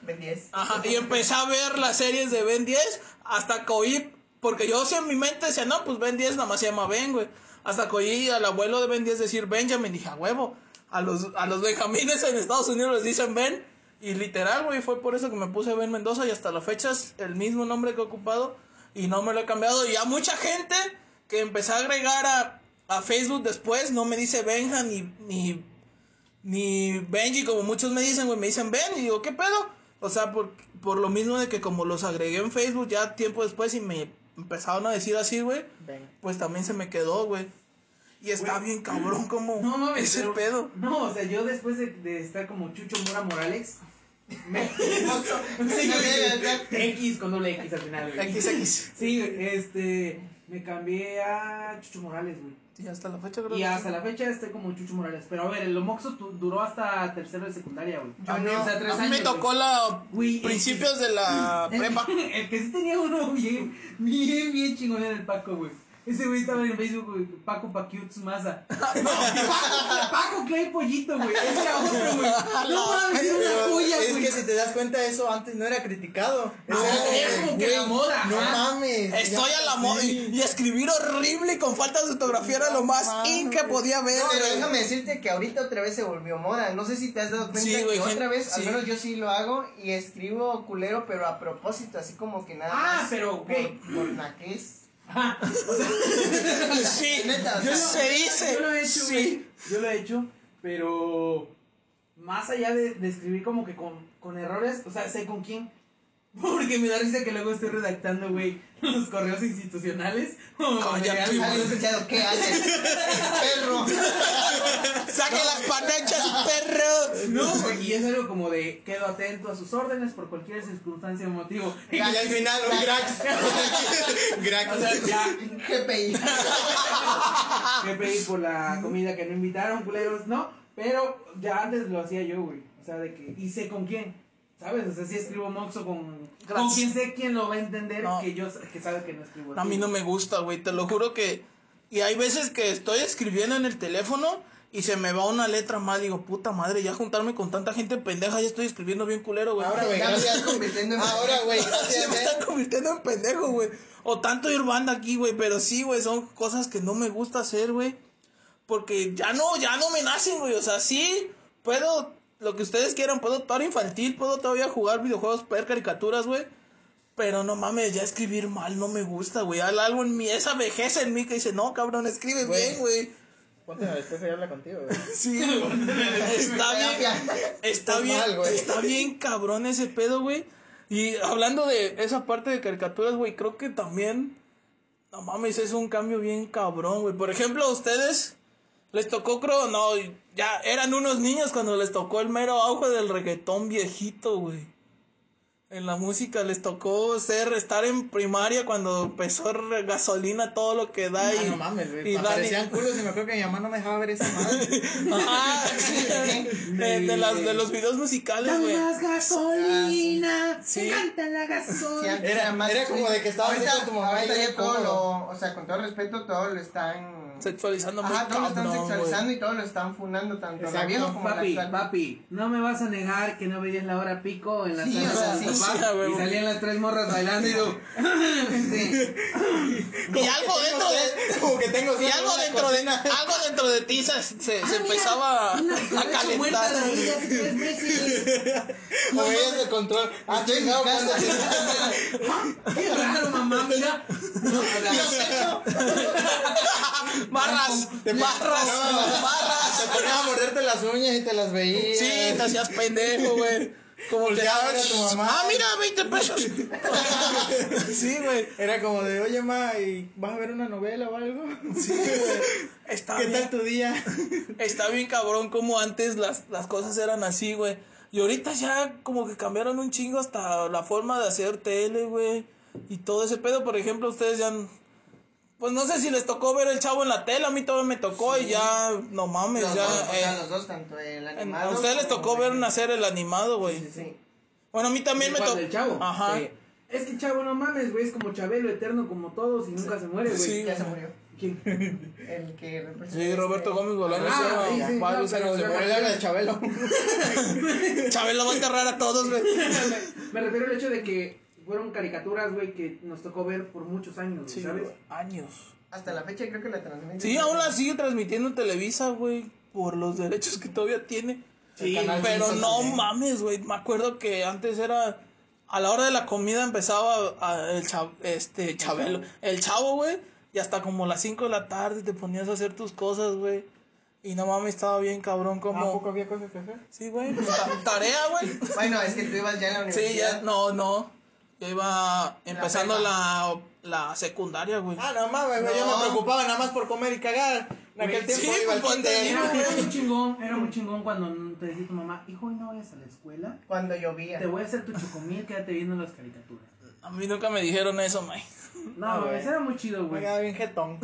Ben 10. Ajá, y empecé a ver las series de Ben 10 hasta que oí, porque yo en mi mente decía, no, pues Ben 10 nada más se llama Ben, güey. Hasta que oí al abuelo de Ben 10 decir Benjamin, dije, a huevo, a los Benjamines en Estados Unidos les dicen Ben. Y literal, güey, fue por eso que me puse Ben Mendoza y hasta la fecha es el mismo nombre que he ocupado y no me lo he cambiado. Y ya mucha gente que empecé a agregar a Facebook después no me dice Benja ni Benji, como muchos me dicen, güey, me dicen Ben, y digo, ¿qué pedo? O sea, por lo mismo de que como los agregué en Facebook ya tiempo después y me empezaron a decir así, güey, pues también se me quedó, güey. Y está bien cabrón como no, ese pero, pedo. No, o sea, yo después de estar como Chucho Morales, me... X con doble X al final, güey. XX. Sí, me cambié a Chucho Morales, güey. Y hasta la fecha, creo. Y hasta la fecha estoy como Chucho Morales. Pero a ver, el Omoxo duró hasta tercero de secundaria, güey. O sea, 3 años. A mí me tocó principios de la prepa. El que sí tenía uno bien chingón era el Paco, güey. Ese güey estaba en Facebook, güey. Paco Paquiutz Maza. Paco Clay Pollito, güey. Ese era otro, güey. No mames, es una joya, güey. Es que si te das cuenta, eso antes no era criticado. No, era como que la moda. No mames. Estoy a la moda. Y escribir horrible y con falta de ortografía era lo más in que podía ver. No, pero déjame decirte que ahorita otra vez se volvió moda. No sé si te has dado cuenta que otra vez, al menos yo sí lo hago y escribo culero, pero a propósito, así como que nada más. Ah, pero, güey. Por naqués. Ah, o sea, sí, neta, yo lo he hecho, pero más allá de escribir como que con errores, o sea, sé con quién. Porque me da risa que luego estoy redactando, güey, los correos institucionales. Ya me escuchado, ¿qué haces? Perro. Saque las panachas, perro. No, güey, y es algo como de quedo atento a sus órdenes por cualquier circunstancia o motivo. Y al final, un crack. O sea, ya. GPI por la comida que no invitaron, culeros, ¿no? Pero ya antes lo hacía yo, güey. O sea, de que, y sé con quién. ¿Sabes? O sea, si escribo Moxo con quien sé quién lo va a entender, no. que sabe que no escribo. A mí no me gusta, güey, te lo juro que... Y hay veces que estoy escribiendo en el teléfono y se me va una letra mal, digo, puta madre, ya juntarme con tanta gente pendeja, ya estoy escribiendo bien culero, güey. Ahora, güey, me están convirtiendo en pendejo, güey. O tanto ir banda aquí, güey, pero sí, güey, son cosas que no me gusta hacer, güey. Porque ya no me nacen, güey, o sea, sí puedo... Lo que ustedes quieran, puedo actuar infantil, puedo todavía jugar videojuegos, ver caricaturas, güey. Pero no mames, ya escribir mal no me gusta, güey. Hay algo en mí, esa vejez en mí que dice, no, cabrón, escribe bien, güey. Ponte después de hablar contigo, güey. Sí, está bien cabrón ese pedo, güey. Y hablando de esa parte de caricaturas, güey, creo que también, no mames, es un cambio bien cabrón, güey. Por ejemplo, ustedes... Les tocó, creo, no, ya eran unos niños cuando les tocó el mero auge del reggaetón viejito, güey. En la música les tocó estar en primaria cuando empezó Gasolina, todo lo que da. Ah, no mames, güey, parecían culos y me acuerdo que mi mamá no me dejaba ver esa madre. Ah, de los videos musicales, güey. Más gasolina, sí. Canta la gasolina. Era como de que estaba ahorita tu mamá y todo lo, o sea, con todo respeto, todo lo están... sexualizando mucho. Ajá, todos lo están sexualizando, wey. Y todos lo están funando tanto. Exacto, la viejo como papi, la actual. Papi, no me vas a negar que no veías la hora pico en la sala. O sea, y salían las tres morras bailando. Y algo dentro de como que tengo y algo dentro de ti se empezaba a calentar. O veías el control. Ah, chingado. Qué raro, mamá, mira. Barras. Te ponías a morderte las uñas y te las veías. Sí, te hacías pendejo, güey. Como le abres a tu mamá. Ah, mira, 20 pesos. Sí, güey. Era como de, oye, ma, ¿y vas a ver una novela o algo? Sí, güey. ¿Qué tal tu día? Está bien cabrón como antes las cosas eran así, güey. Y ahorita ya como que cambiaron un chingo hasta la forma de hacer tele, güey. Y todo ese pedo, por ejemplo, ustedes ya... Pues no sé si les tocó ver el Chavo en la tele, a mí todavía me tocó, sí. Y ya, no mames, los ya... los dos, tanto el animado... A ustedes les tocó ver nacer el animado, güey. Sí, sí, sí. Bueno, a mí también me tocó... el Chavo. Ajá. Sí. Es que Chavo, no mames, güey, es como Chabelo, eterno como todos y nunca se muere, güey. Sí, ya se murió. ¿Quién? El que representa. Sí, Roberto Gómez Bolaños. Ah, sí, sí. Varios años de muerte de Chabelo. Chabelo va a enterrar a todos, güey. Me refiero al hecho de que fueron caricaturas, güey, que nos tocó ver por muchos años, sí, ¿sabes? Años. Hasta la fecha creo que la transmiten. Sí, aún la sigue transmitiendo en Televisa, güey, por los derechos que todavía tiene. Sí, pero no mames, güey. Me acuerdo que antes era... A la hora de la comida empezaba Chabelo, el Chavo, güey, y hasta como las 5 de la tarde te ponías a hacer tus cosas, güey. Y no mames, estaba bien cabrón como... ¿A poco había cosas que hacer? Sí, güey, pues, tarea, güey. Bueno, es que tú ibas ya en la universidad. Sí, ya, no. Yo iba empezando la secundaria, güey. Ah, no mames, güey, yo me preocupaba nada más por comer y cagar. En aquel tiempo iba al puente. Era muy chingón cuando te decía tu mamá, hijo, hoy no vayas a la escuela. Cuando llovía. Te voy a hacer tu chocomil, quédate viendo las caricaturas. A mí nunca me dijeron eso, May. No, güey, eso era muy chido, güey. Me quedaba bien jetón.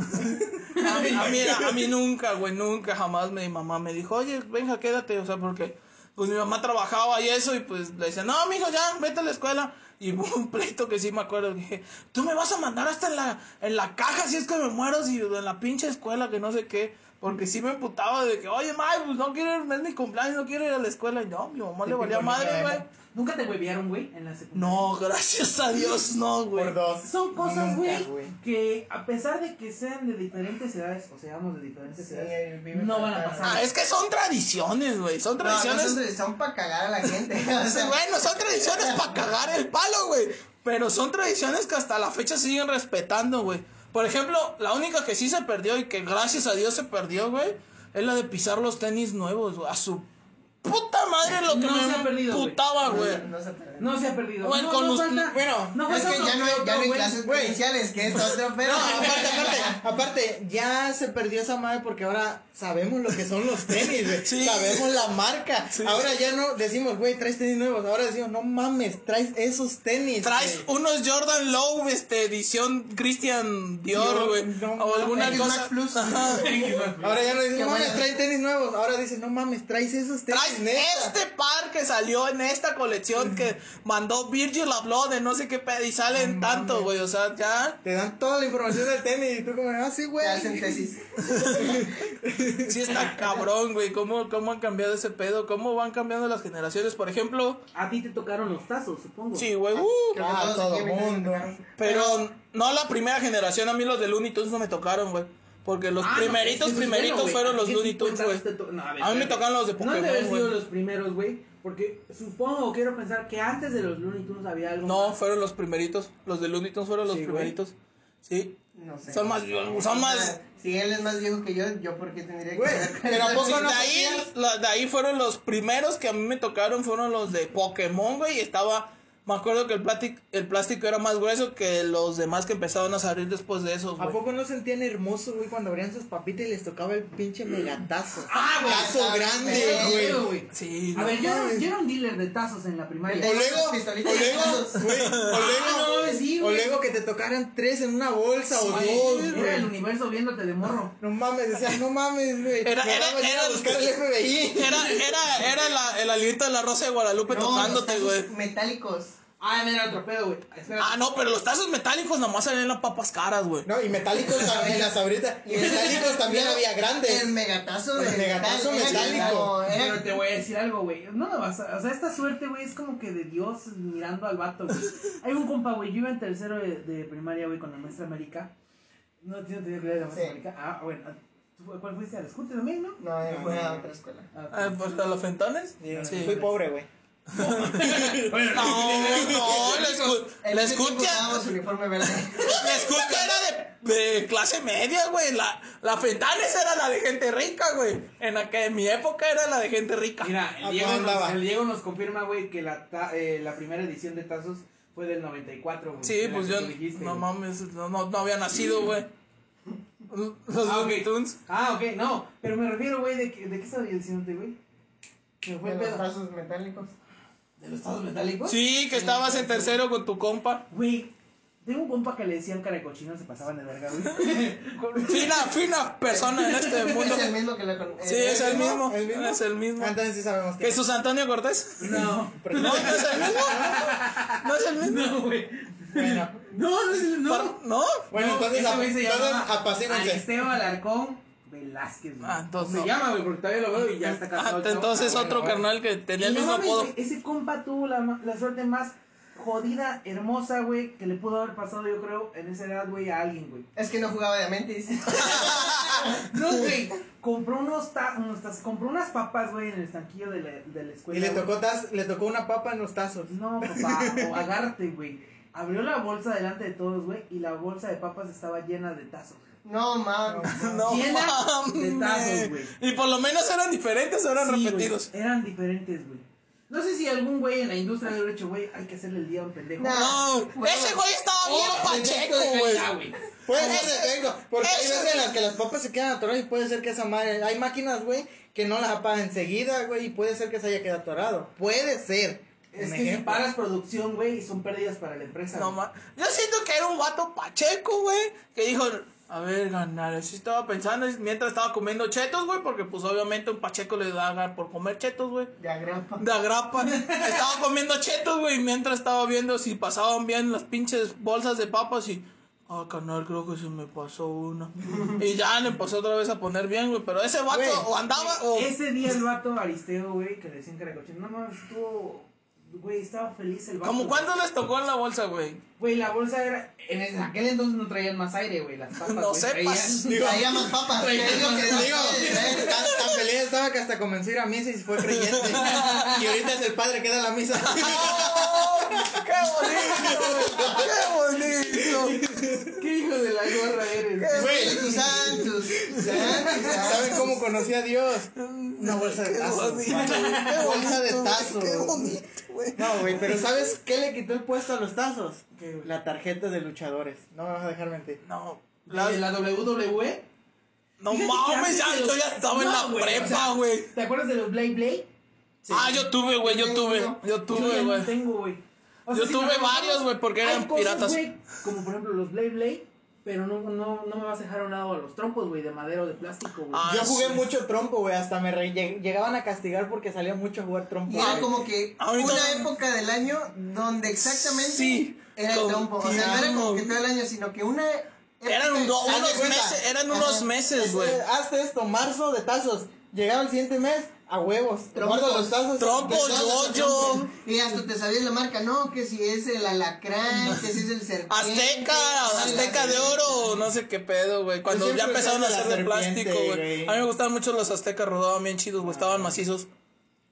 A mí nunca, güey, nunca, jamás mi mamá me dijo, oye, venga, quédate, o sea, porque... Pues mi mamá trabajaba y eso, y pues le decía, no, mijo, ya, vete a la escuela. Y hubo un pleito que sí me acuerdo, dije, tú me vas a mandar hasta en la caja si es que me muero, si en la pinche escuela, que no sé qué. Porque sí me emputaba de que, oye, ma, pues no quiero ir, es mi cumpleaños, no quiero ir a la escuela. Y no, mi mamá le valía madre, güey. ¿Nunca te huevearon, güey, en la secundaria? No, gracias a Dios, no, güey. Por dos. Son cosas, güey, que a pesar de que sean de diferentes edades, o seamos de diferentes edades, no van a pasar. Ah, es que son tradiciones, güey, son tradiciones. Son para cagar a la gente. Bueno, son tradiciones para cagar el palo, güey. Pero son tradiciones que hasta la fecha siguen respetando, güey. Por ejemplo, la única que sí se perdió y que gracias a Dios se perdió, güey, es la de pisar los tenis nuevos, güey. A su puta madre lo que me putaba, güey. No se ha perdido. Bueno, es que ya no hay clases presenciales, que es otro pedo. No, aparte, ya se perdió esa madre porque ahora sabemos lo que son los tenis, güey. Sí. Sabemos la marca. Sí. Ahora ya no decimos, güey, traes tenis nuevos. Ahora decimos, no mames, traes esos tenis. Traes unos Jordan Lowe, edición Christian Dior, güey. No, o alguna cosa. Plus. Ahora ya no dicen, no mames, traes tenis nuevos. Ahora dicen, no mames, traes esos tenis. Este par que salió en esta colección que mandó Virgil Abloh de no sé qué pedo y salen tanto, güey, o sea, ya te dan toda la información del tenis y tú como, ah, sí, güey, hacen tesis. Sí está cabrón, güey, cómo han cambiado ese pedo, cómo van cambiando las generaciones. Por ejemplo, a ti te tocaron los tazos, supongo. Sí, güey, a todo el mundo. Pero no la primera generación, a mí los de Looney Tunes no me tocaron, güey. Porque los primeritos fueron los Looney Tunes, güey. A mí me tocaron los de Pokémon, güey. No deben haber sido los primeros, güey, porque supongo, quiero pensar que antes de los Looney Tunes había algo. No, fueron los primeritos, los de Looney Tunes fueron los primeritos. Sí. No sé. Son más. Si él es más viejo que yo ¿por qué tendría que ser? Pero a poco no. De ahí fueron los primeros que a mí me tocaron, fueron los de Pokémon, güey, y estaba... Me acuerdo que el plástico era más grueso que los demás que empezaron a salir después de esos, güey. ¿A poco no sentían hermoso, güey, cuando abrían sus papitas y les tocaba el pinche megatazo? ¡Ah, güey! ¡Tazo grande, güey! Sí, a ver, yo era un dealer de tazos en la primaria. O luego que te tocaran 3 en una bolsa, sí, o 2, güey. Era el universo viéndote de morro. No mames, decían, no mames, güey. Era buscar el FBI. Era el aliento de la Rosa de Guadalupe tocándote, güey. Metálicos. Ah, mira, otro pedo, güey. Ah, no, pero los tazos metálicos nomás salían las papas caras, güey. No, y metálicos también, las sabritas. Y metálicos también había grandes. El megatazo metálico. Pero te voy a decir algo, güey. No lo vas a... O sea, esta suerte, güey, es como que de Dios mirando al vato, güey. Hay un compa, güey. Yo iba en tercero de primaria, güey, con la maestra América. No tenía que ver la maestra América. Ah, bueno. ¿Cuál fuiste? ¿A la escuela también, no? No, yo fui a otra escuela. Ah, ¿pues a los Fentones? Sí. Fui pobre, güey. La escucha era de clase media, güey. La Fentanes era la de gente rica, güey. En mi época era la de gente rica. Mira, el Diego nos confirma, güey, que la primera edición de tazos fue del 94, güey. Sí, pues yo dijiste, no mames, no había nacido, güey. Los Looney Tunes. Ah, ok, no, pero me refiero, güey, ¿de qué estaba diciéndote, güey? ¿Qué fue de los tazos metálicos? ¿De los tazos metálicos? Sí, que estabas en tercero con tu compa. Güey, tengo un compa que le decían cara de cochino, se pasaban de verga, güey. Fina persona en este mundo. Es el mismo que la conoce. Sí, es el mismo. ¿El mismo? Es el mismo. Entonces sí sabemos que. ¿Jesús Antonio Cortés? No. ¿No, no es el mismo? No es el mismo. No, güey. Bueno. No. ¿No? Bueno, entonces apacíguense. Esteban Alarcón Velázquez, güey. Ah, entonces. Se llama, güey, porque todavía lo veo y ya está casado. Entonces otro carnal que tenía el mismo apodo. Ese compa tuvo la suerte más jodida, hermosa, güey, que le pudo haber pasado, yo creo, en esa edad, güey, a alguien, güey. Es que no jugaba de mentes. No, güey, compró unas papas, güey, en el estanquillo de la escuela. Y le tocó una papa en los tazos. No, papá, o agárrate, güey. Abrió la bolsa delante de todos, güey, y la bolsa de papas estaba llena de tazos. No, mames. De tazos, güey. Y por lo menos eran diferentes, eran repetidos. Wey, eran diferentes, güey. No sé si algún güey en la industria hubiera dicho, güey, hay que hacerle el día a un pendejo. No, bueno, ese güey estaba bien pacheco, güey. Puede ser, porque hay veces en las que las papas se quedan atoradas y puede ser que esa madre... Hay máquinas, güey, que no las apagan enseguida, güey, y puede ser que se haya quedado atorado. Puede ser. Es que si paras producción, güey, son pérdidas para la empresa. No, yo siento que era un vato pacheco, güey, que dijo... A ver, ganar, así estaba pensando mientras estaba comiendo chetos, güey, porque pues obviamente un pacheco le da por comer chetos, güey. De agrapa. Estaba comiendo chetos, güey, mientras estaba viendo si pasaban bien las pinches bolsas de papas y... Ah, canal, creo que se me pasó una. Y ya le pasó otra vez a poner bien, güey. Pero ese vato o andaba o... Ese día el vato Aristeo, güey, que le decían caracoche. No mames, estuvo... Güey, estaba feliz el vato. ¿Cómo cuánto les tocó en la bolsa, güey? Güey, la bolsa era... En aquel entonces no traían más aire, güey. Las papas, no sepas. Traían más papas. Digo, tan feliz estaba que hasta comenzó a ir a misa y fue creyente. Y ahorita es el padre que da la misa. ¡Oh, ¡Qué bonito! ¡Qué hijo de la gorra eres! ¡Güey, santos! ¿Saben cómo conocí a Dios? Una bolsa de tazos. Una bolsa de tazos. ¡Qué bonito, güey! No, güey, pero ¿sabes qué le quitó el puesto a los tazos? La tarjeta de luchadores. No me vas a dejar mentir. No. ¿La WWE? No mames, yo ya estaba en la prepa, güey. ¿Te acuerdas de los Blade Blade? Ah, yo tuve, güey. Tengo, güey. O sea, yo tuve varios, güey, porque eran cosas, piratas. Wey, como por ejemplo los Blade, pero no me vas a dejar a un lado a los trompos, güey, de madera o de plástico, güey. Yo jugué mucho trompo, güey, hasta me llegaban a castigar porque salía mucho a jugar trompo. Y era como que una época del año donde exactamente era el trompo. O sea, no era como que todo el año, sino que una... Eran unos meses, güey. Hazte esto, marzo de tazos. Llegaba el siguiente mes, a huevos. Trompos, yoyo. Y hasta te sabías la marca, no, que si es el alacrán, que si es el serpiente. Azteca de oro, no sé qué pedo, güey. Cuando ya empezaron a hacer de plástico, güey. A mí me gustaban mucho los aztecas, rodaban bien chidos, güey, estaban macizos.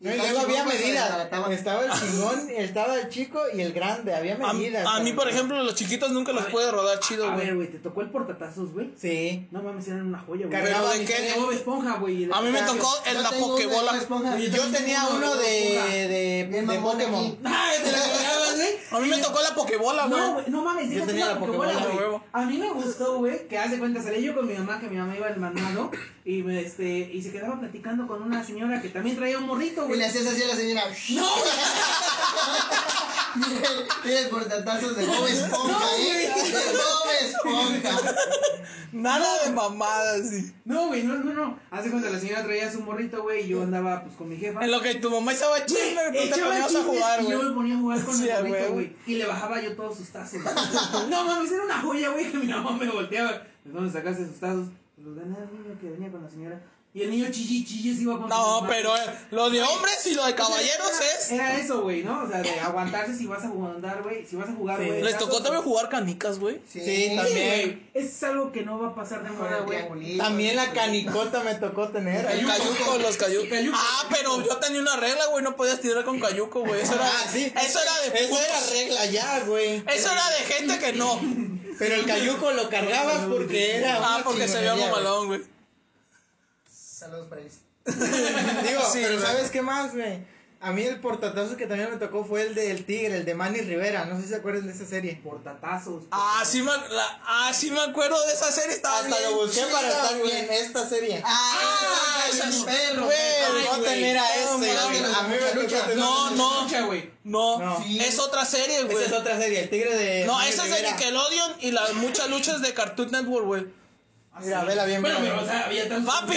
No, y luego había medidas, estaba el chingón, estaba el chico y el grande, había medidas. A mí, por ejemplo, los chiquitos nunca los puede rodar chido, güey. A ver, güey, ¿te tocó el portatazos, güey? Sí. No mames, eran una joya, güey. ¿Pero de qué? Bob Esponja, güey. A mí me tocó el la Pokébola. Yo tenía uno de Pokémon. Ah, te la cagabas, güey. A mí me tocó la Pokébola, güey. No, no mames, yo tenía la Pokébola, güey. A mí me gustó, güey, que haz de cuenta, salí yo con mi mamá, que mi mamá iba al mandado, y se quedaba platicando con una señora que también traía un morrito, güey. Y le hacías así a la señora. ¡No! Tienes portatazos de Bob Esponja, de Bob Esponja. Nada de mamadas, sí. No, güey, no. Hace cuando la señora traía su morrito, güey, y yo andaba, pues, con mi jefa. En lo que tu mamá estaba chisme, tú te ponías a jugar, güey. Yo me ponía a jugar con el morrito, güey. Y le bajaba yo todos sus tazos. No, mames, era una joya, güey, que mi mamá me volteaba. Entonces sacaste sus tazos. Los ganaba el niño que venía con la señora. Y el niño chillis iba con... No, pero lo de hombres y lo de caballeros es... Era eso, güey, ¿no? O sea, de aguantarse si vas a jugar, güey. Si vas a jugar, güey. Sí. Les tocó también jugar canicas, güey. Sí, también. Es algo que no va a pasar de moda, güey. También la canicota me tocó tener. El cayuco, los cayucos. Ah, pero yo tenía una regla, güey. No podías tirar con cayuco, güey. Eso era... sí. Eso era de... Eso era regla ya, güey. Eso era de gente que no. Pero el cayuco lo cargabas porque era... Ah, porque se veía mamalón, güey. Saludos para ellos. Digo, sí, pero ¿sabes qué más, güey? A mí el portatazo que también me tocó fue el del Tigre, el de Manny Rivera. No sé si se acuerdan de esa serie. Portatazos. Sí me acuerdo de esa serie. Estaba hasta bien, lo busqué para estar bien esta serie. Esas perros. No tener a ese. No. Sí. Es otra serie, güey. Esa es otra serie, el Tigre de. No, esa es de Nickelodeon y las muchas luchas de Cartoon Network, güey. Mira, vela bien, bueno, pero, o sea, había tantos... Papi,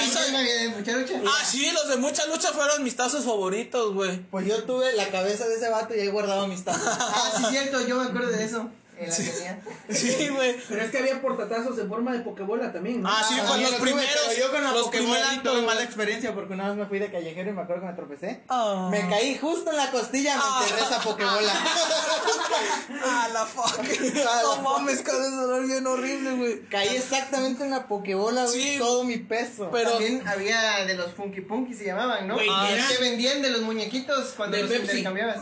sí, los de mucha lucha fueron mis tazos favoritos, güey. Pues yo tuve la cabeza de ese vato y ahí guardado mis tazos. Sí, cierto, yo me acuerdo de eso. Sí, güey. Pero es que había portatazos en forma de pokebola también, ¿no? Sí, con los primeros. Yo con los pokebola tuve mala experiencia porque una vez me fui de callejero y me acuerdo que me tropecé. Me caí justo en la costilla, me enterré esa pokebola. La fuck. No mames, con ese dolor bien horrible, güey. Caí exactamente en la pokebola, güey. Todo mi peso. Pero también había de los Funky Punky, se llamaban, ¿no? Que vendían de los muñequitos cuando los intercambiabas.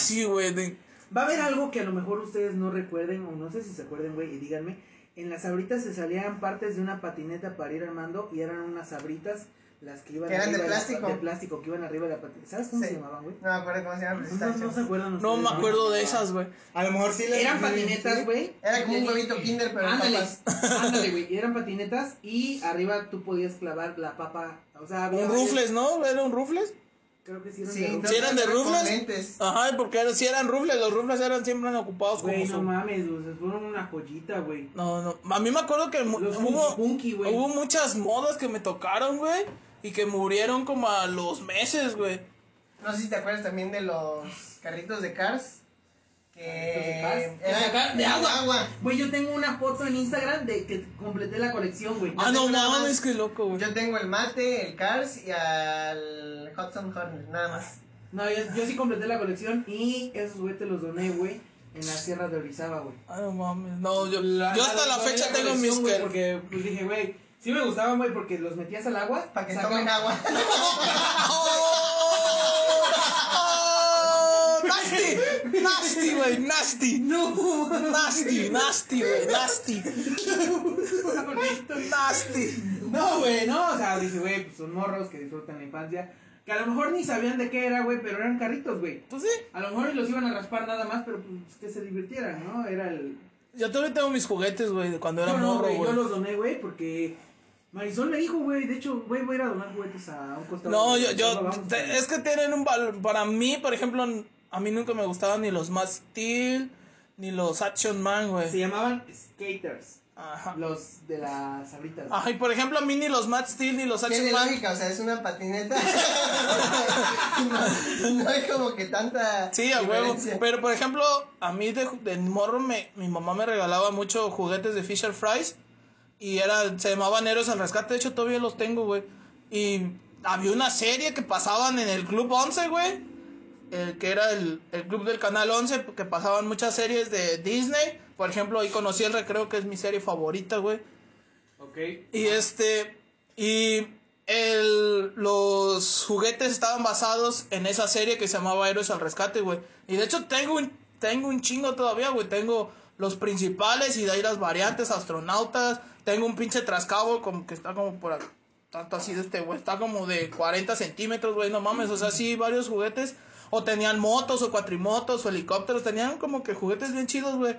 Sí, güey. Va a haber algo que a lo mejor ustedes no recuerden, o no sé si se acuerden, güey, y díganme. En las Sabritas se salían partes de una patineta para ir armando, y eran unas Sabritas las que iban arriba de plástico que iban arriba de la patineta. ¿Sabes cómo se llamaban, güey? No me acuerdo cómo se llamaban. No se acuerdan. No me acuerdo de esas, güey. A lo mejor sí las eran patinetas, güey. Era como un huevito Kinder, pero ándale, güey. Eran patinetas y arriba tú podías clavar la papa, o sea, un Rufles, ¿no? ¿Era un Rufles? Creo que sí eran de Rufles. ¿Sí eran de Rufles? Ajá, porque si eran Rufles, los Rufles eran siempre ocupados como... Güey, no mames, fueron una joyita, güey. No, a mí me acuerdo que hubo muchas modas que me tocaron, güey, y que murieron como a los meses, güey. No sé si te acuerdas también de los carritos de Cars. De agua. Güey, yo tengo una foto en Instagram de que completé la colección, güey. No mames, que loco, güey. Yo tengo el mate, el Cars y al Hudson Horner, nada más. No, yo sí completé la colección y esos güey te los doné, güey, en la Sierra de Orizaba, güey. No mames. No, yo hasta la fecha tengo mis, güey, porque pues dije, güey, sí me gustaban, güey, porque los metías al agua para que tomen agua. Nasty, güey, nasty. No, nasty. Nasty. No, güey, no, o sea, dije, güey, pues son morros que disfrutan la infancia, que a lo mejor ni sabían de qué era, güey, pero eran carritos, güey. Pues sí. A lo mejor los iban a raspar nada más, pero pues que se divirtieran, ¿no? Era el... Yo todavía tengo mis juguetes, güey, de cuando era morro, güey. Yo los doné, güey, porque... Marisol me dijo, güey, de hecho, güey, voy a ir a donar juguetes a un costado. No, es que tienen un valor, para mí, por ejemplo... A mí nunca me gustaban ni los Mad Steel ni los Action Man, güey. Se llamaban Skaters. Ajá. Los de las Sabritas. Ajá, y por ejemplo, a mí ni los Mad Steel ni los Action Man. Lógica, o sea, es una patineta. No hay como que tanta. Sí, a huevo. Pero por ejemplo, a mí de morro mi mamá me regalaba mucho juguetes de Fisher Price. Y se llamaban Héroes al Rescate. De hecho, todavía los tengo, güey. Y había una serie que pasaban en el Club 11, güey. El que era el club del Canal 11, que pasaban muchas series de Disney. Por ejemplo, ahí conocí El Recreo, que es mi serie favorita, güey. Ok. Y los juguetes estaban basados en esa serie que se llamaba Héroes al Rescate, güey. Y de hecho tengo un chingo todavía, güey. Tengo los principales y de ahí las variantes, astronautas. Tengo un pinche trascabo como que está como por acá, tanto así de este, güey. Está como de 40 centímetros, güey, no mames. O sea, sí, varios juguetes. O tenían motos, o cuatrimotos, o helicópteros. Tenían como que juguetes bien chidos, güey.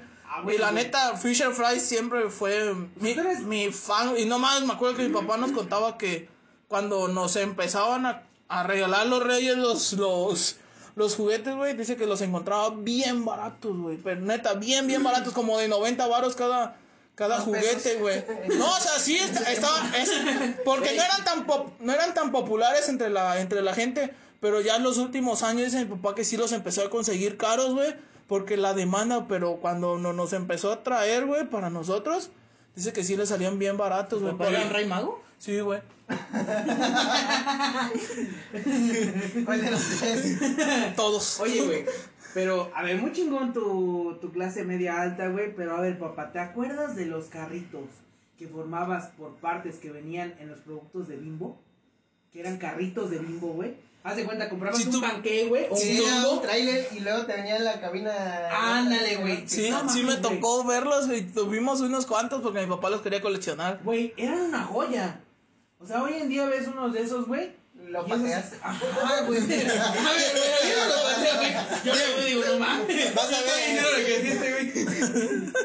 Y la neta, Fisher Price siempre fue mi fan. Y no más, me acuerdo que mi papá nos contaba que cuando nos empezaban a regalar los reyes los juguetes, güey, dice que los encontraba bien baratos, güey. Pero neta, bien baratos, como de 90 varos cada juguete, güey. No, o sea, sí porque no eran tan populares entre la gente. Pero ya en los últimos años dice mi papá que sí los empezó a conseguir caros, güey, porque la demanda, pero cuando nos empezó a traer, güey, para nosotros, dice que sí le salían bien baratos, güey. ¿Para el Rey Mago? Sí, güey. ¿Cuál de los tres? Todos. Oye, güey, pero, a ver, muy chingón tu clase media alta, güey, pero a ver, papá, ¿te acuerdas de los carritos que formabas por partes que venían en los productos de Bimbo? Que eran carritos de Bimbo, güey. Haz de cuenta, comprabas un panque, güey, o un trailer y luego te venía en la cabina. Ándale, güey. Sí, me tocó verlos y tuvimos unos cuantos porque mi papá los quería coleccionar. Güey, eran una joya. O sea, hoy en día ves unos de esos, güey, Lo pateas. Ajá, güey. Yo lo pateo, güey. Yo le digo, no mames. Vas a ver.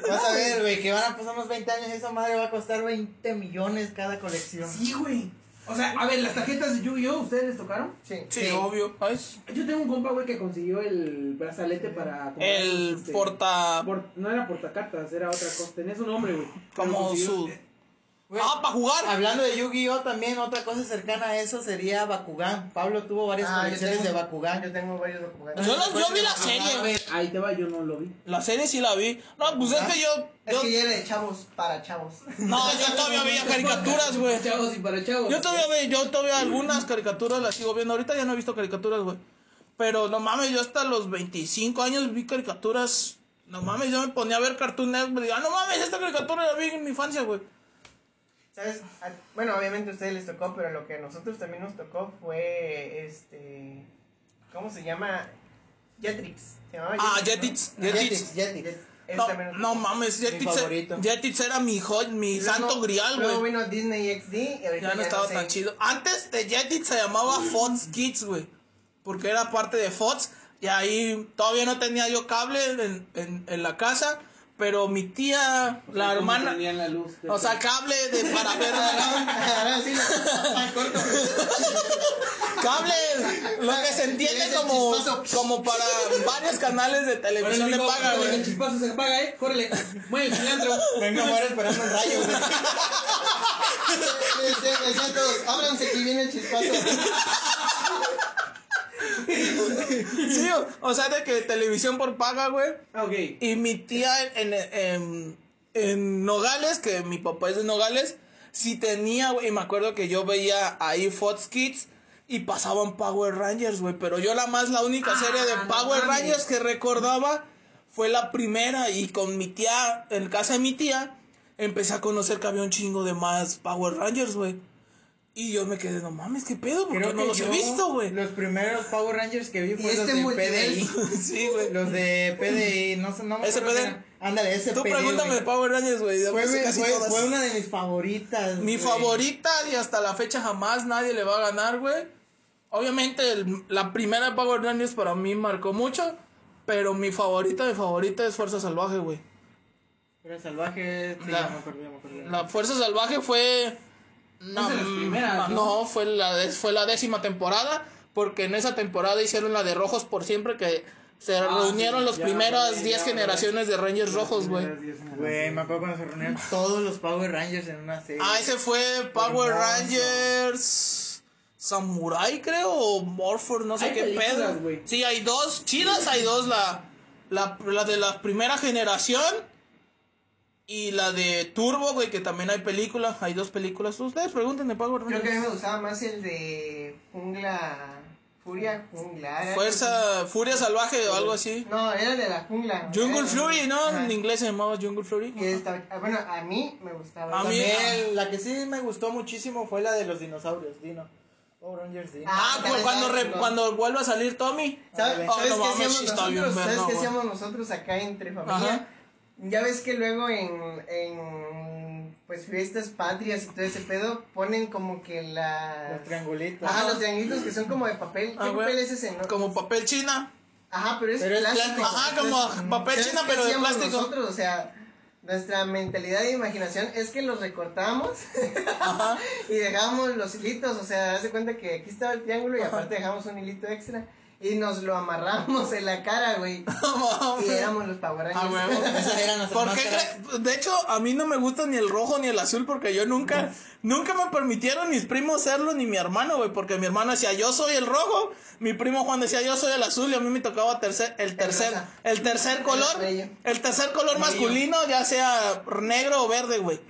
Vas a ver, güey, que van a pasar unos 20 años y esa madre va a costar 20 millones cada colección. Sí, güey. O sea, a ver, las tarjetas de Yu-Gi-Oh, ¿ustedes les tocaron? Sí, sí, obvio. Ay. Yo tengo un compa, güey, que consiguió el brazalete para... El porta... No era portacartas, era otra cosa. Tenés un nombre, güey. Como su... Bueno, para jugar. Hablando de Yu-Gi-Oh también, otra cosa cercana a eso sería Bakugan. Pablo tuvo varias colecciones de Bakugan. Yo tengo varios Bakugan. Yo vi la serie, güey. Ahí te va, yo no lo vi. La serie sí la vi. No, pues ¿verdad? Es que yo es que ya era de chavos para chavos. No, yo todavía veía caricaturas, güey. Chavos y para chavos. Yo todavía algunas caricaturas las sigo viendo. Ahorita ya no he visto caricaturas, güey. Pero no mames, yo hasta los 25 años vi caricaturas. No mames, yo me ponía a ver Cartoon Network. Ah, no mames, esta caricatura la vi en mi infancia, güey. ¿Sabes? Bueno, obviamente a ustedes les tocó, pero lo que a nosotros también nos tocó fue, ¿cómo se llama? Jetix. Jetix. Jetix. No mames, Jetix era mi santo grial, güey. Luego vino Disney XD. Ya no estaba tan chido. Antes de Jetix se llamaba Fox Kids, güey, porque era parte de Fox. Y ahí todavía no tenía yo cable en la casa. Pero mi tía, o sea, la hermana, la luz, o sea, cable de para ver cable, lo que se entiende como para varios canales de televisión le paga, güey. El chispazo se paga, córrele, mueve el cilantro. Venga, muere esperando el rayo, güey. Decían todos, ábranse que viene el chispazo. Sí, o sea, de que televisión por paga, güey. Okay. Y mi tía en Nogales, que mi papá es de Nogales, sí tenía, güey. Y me acuerdo que yo veía ahí Fox Kids y pasaban Power Rangers, güey. Pero yo la única serie de Power Rangers que recordaba fue la primera. Y con mi tía, en casa de mi tía, empecé a conocer que había un chingo de más Power Rangers, güey. Y yo me quedé, no mames, ¿qué pedo? Porque no los he visto, güey. Los primeros Power Rangers que vi fueron los de PDI. Sí, güey. Los de PDI, no me acuerdo. SPD. Ándale, SPD. Tú pregúntame de Power Rangers, güey. Fue una de mis favoritas. Mi favorita, y hasta la fecha jamás nadie le va a ganar, güey. Obviamente, la primera Power Rangers para mí marcó mucho. Pero mi favorita es Fuerza Salvaje, güey. Fuerza Salvaje, me acordé. La Fuerza Salvaje fue... No, fue la 10ª temporada, porque en esa temporada hicieron la de Rojos por Siempre, que se reunieron sí, los primeras 10 generaciones de Rangers Rojos, güey. Güey, me acuerdo cuando se reunieron todos los Power Rangers en una serie. Ese fue Power Rangers Samurai, creo, o Morpher, no sé qué pedo. Sí, hay dos chidas, hay dos, la de la primera generación. Y la de Turbo, güey, que también hay películas. Hay dos películas. Ustedes pregúntenme, Power Rangers. Yo creo que me gustaba más el de Furia Jungla. Furia Salvaje o algo así. No, era de la jungla. Jungle Fury, ¿no? Ajá. En inglés se llamaba Jungle Fury. Bueno, a mí me gustaba. La que sí me gustó muchísimo fue la de los dinosaurios, Dino. Power Rangers Dino. Cuando vuelva a salir Tommy. ¿Sabes qué hacíamos nosotros acá entre familia? Ajá. Ya ves que luego en pues fiestas patrias y todo ese pedo ponen como que los triangulitos. Ajá, los triangulitos que son como de papel. ¿Qué papel es ese? ¿No? Como papel china. Ajá, pero es plástico. Ajá, como papel china, pero de plástico. Nosotros, o sea, nuestra mentalidad e imaginación es que los recortamos y dejamos los hilitos. O sea, haz de cuenta que aquí estaba el triángulo y aparte dejamos un hilito extra. Y nos lo amarramos en la cara, güey. Y éramos los Power Rangers. De hecho, a mí no me gusta ni el rojo ni el azul, porque yo nunca me permitieron mis primos serlo, ni mi hermano, güey. Porque mi hermano decía, yo soy el rojo. Mi primo Juan decía, yo soy el azul. Y a mí me tocaba el tercer color masculino, ya sea negro o verde, güey.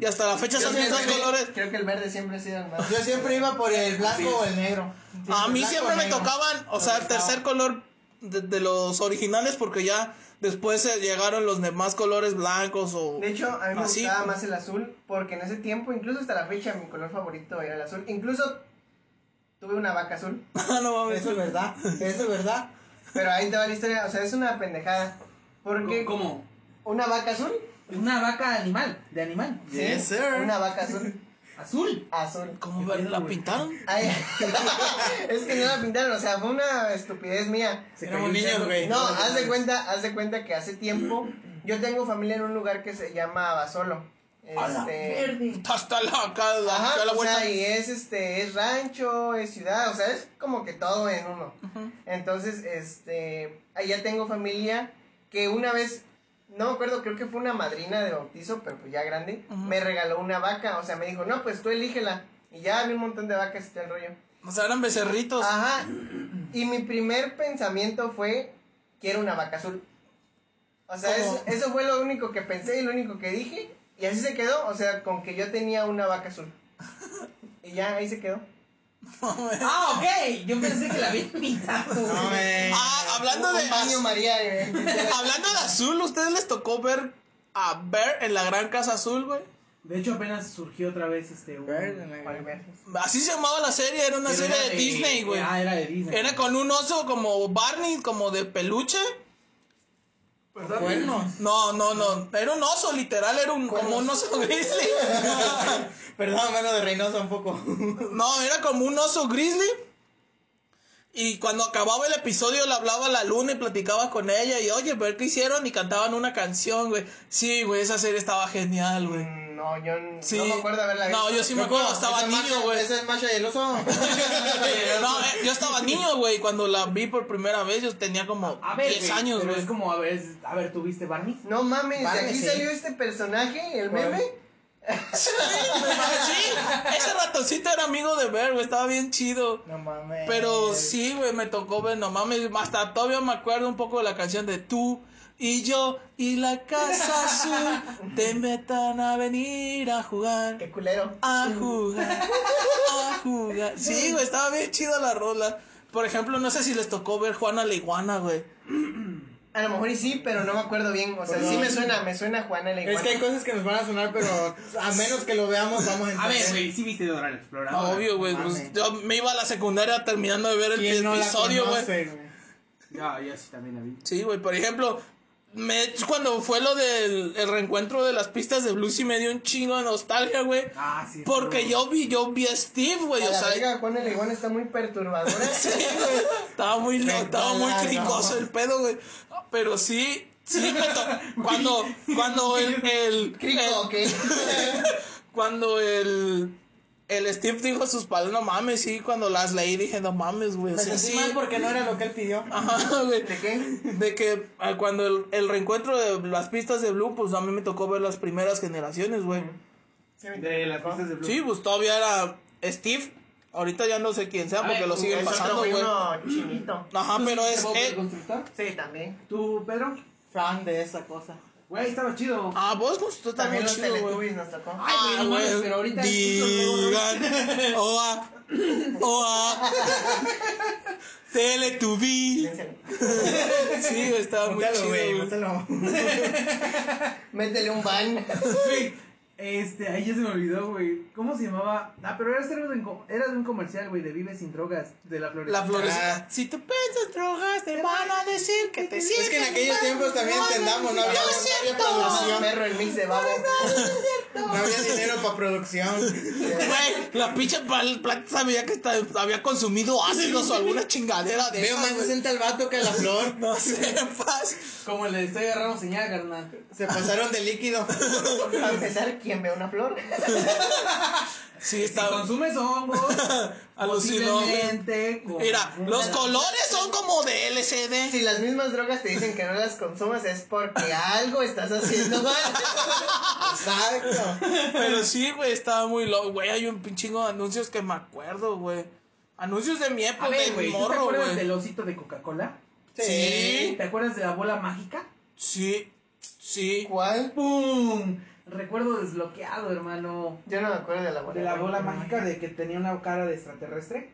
Y hasta la fecha son mis dos colores. Creo que el verde siempre ha sido el más. Yo siempre iba por el blanco o el negro. A mí siempre me tocaban, o sea, el tercer color de los originales, porque ya después llegaron los demás colores blancos o... De hecho, a mí me gustaba más el azul, porque en ese tiempo, incluso hasta la fecha, mi color favorito era el azul. Incluso tuve una vaca azul. No mames, eso es verdad. Pero ahí te va la historia, o sea, es una pendejada. Porque ¿cómo? ¿Una vaca azul? Una vaca de animal. Sí, yes, sir. Una vaca azul. ¿Azul? Azul. ¿Cómo la pintaron? Ay, es que no la pintaron, o sea, fue una estupidez mía. Éramos niños, güey. No, haz de cuenta que hace tiempo, yo tengo familia en un lugar que se llama Basolo. Hasta la casa. Ajá, la vuelta. O sea, y es rancho, es ciudad, o sea, es como que todo en uno. Uh-huh. Entonces, allá tengo familia que una vez, no me acuerdo, creo que fue una madrina de bautizo, pero pues ya grande, uh-huh, me regaló una vaca, o sea, me dijo, no, pues tú elígela, y ya había un montón de vacas y todo el rollo. O sea, eran becerritos. Ajá, y mi primer pensamiento fue, quiero una vaca azul. O sea, eso fue lo único que pensé y lo único que dije, y así se quedó, o sea, con que yo tenía una vaca azul. Y ya, ahí se quedó. Ah, ok, yo pensé que la había pintado. No, hablando de baño María, hablando de azul, ¿ustedes les tocó ver a Bear en la Gran Casa Azul, güey? De hecho, apenas surgió otra vez Bear en la Gran Casa Azul. Así se llamaba la serie, era una serie de Disney, güey. Ah, era de Disney. Era con un oso como Barney, como de peluche. Bueno, no, era un oso, literal, era como un oso grizzly. Perdón, mano de Reynosa un poco. No, era como un oso grizzly. Y cuando acababa el episodio le hablaba a la luna y platicaba con ella. Y oye, ¿ver qué hicieron? Y cantaban una canción, güey. Sí, güey, esa serie estaba genial, güey. No, yo sí. No me acuerdo haberla visto. No, yo sí me acuerdo, estaba niño, güey. ¿Ese es Masha y el oso? No, yo estaba niño, güey. Cuando la vi por primera vez, yo tenía como 10 años, güey. Es como, a ver, ¿tú viste Barney? No mames, Barney, aquí sí salió este personaje, el meme. Sí, sí, ese ratoncito era amigo de Bear, güey, estaba bien chido. No mames. Pero sí, güey, me tocó ver, no mames, hasta todavía me acuerdo un poco de la canción de tú y yo y la casa azul te metan a venir a jugar. Qué culero. A jugar. Sí, güey, estaba bien chida la rola. Por ejemplo, no sé si les tocó ver Juana la Iguana, güey. A lo mejor y sí, pero no me acuerdo bien. O sea, sí me suena Juana la Iguana. Es que hay cosas que nos van a sonar, pero a menos que lo veamos vamos a entender. A ver, güey, sí viste Dora la Exploradora. Obvio, güey, pues, yo me iba a la secundaria terminando de ver el episodio, güey. No, yo sí también la vi. Sí, güey, por ejemplo, cuando fue lo del el reencuentro de las pistas de blues, sí me dio un chingo de nostalgia, güey. Ah, sí. Porque yo vi a Steve, güey. O sea, verga, Juana la Iguana está muy perturbadora. Sí, güey. Estaba muy cricoso el pedo, güey. Pero sí me tocó. Cuando el crico, ¿qué? Cuando el Steve dijo sus palabras, no mames, sí, cuando las leí dije, no mames, güey. Pero sí, mal porque no era lo que él pidió. Ajá, güey. ¿De qué? De que cuando el reencuentro de las pistas de Blue, pues a mí me tocó ver las primeras generaciones, güey. Sí, de las pistas de Blue. Sí, pues todavía era Steve. Ahorita ya no sé quién sea porque lo siguen pasando, güey. Uno chinito. Ajá, pero es el constructor. Sí, también. ¿Tú, Pedro? Fan de esa cosa. Güey, estaba chido. Ah, vos gustó también los Teletubbies nos tocó. Ay, güey, pero ahorita digan, oa, Teletubbies. Sí, güey, estaba muy chido, güey. Métele un ban. Sí. Ahí ya se me olvidó, güey. ¿Cómo se llamaba? Ah, pero era de un comercial, güey, de Vive sin Drogas, de La Florecita. La Florecita. Si tú piensas drogas, te van a decir que te sientes. Es que en aquellos tiempos también entendamos, no había producción. Perro, el mix de Babo. No había dinero para producción. Güey, la pinche plata sabía que había consumido ácidos o alguna chingadera de veo más decente al vato que a la flor. No sepas. Como le estoy agarrando señal, carnal. Se pasaron de líquido. Para empezar, ¿quién ve una flor? Sí, está. Si consumes hongos, alucinante. Mira, los colores son como de LCD. Si las mismas drogas te dicen que no las consumas es porque algo estás haciendo mal. Exacto. Pero sí, güey, estaba muy loco, güey. Hay un chingo de anuncios que me acuerdo, güey. Anuncios de mi época, de morro, güey. ¿Te acuerdas del osito de Coca-Cola? Sí. ¿Te acuerdas de la bola mágica? Sí. ¿Cuál? ¡Pum! Recuerdo desbloqueado, hermano. Yo no me acuerdo de la bola. De la bola mágica, de que tenía una cara de extraterrestre,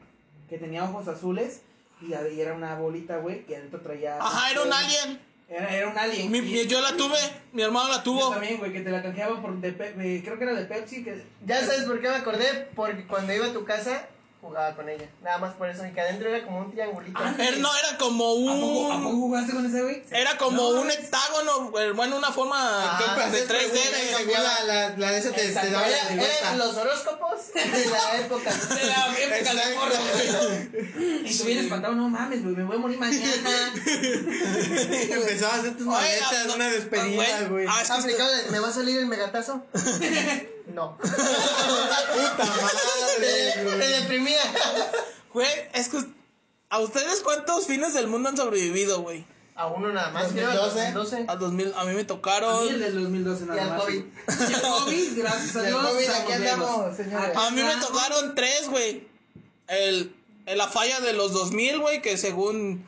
que tenía ojos azules y era una bolita, güey, que adentro traía. Ajá, era un alien. Era un alien. Yo la tuve, mi hermano la tuvo. Yo también, güey, que te la canjeaba por creo que era de Pepsi. Ya sabes por qué me acordé, porque cuando iba a tu casa jugaba con ella. Nada más por eso, y que adentro era como un triangulito. Ah, no, era como un... ¿A poco jugaste con ese güey? Era como un hectágono, bueno, una forma de 3D. La de esa te daba la libertad. Los horóscopos de la época. De la época de morro. Y estuvieras espantado, no mames, güey, me voy a morir mañana. Empezaba a hacer tus maletas, una despedida, güey. ¿Me va a salir el megatazo? No. Puta madre. Te deprimía. Güey, es que ¿a ustedes cuántos fines del mundo han sobrevivido, güey? A uno nada más. 2012. A 2000, a mí me tocaron. A mí el del 2012 nada más. Y al COVID, gracias a Dios. Aquí andamos, señores. A mí me tocaron 3, güey. La falla de los 2000, güey, que según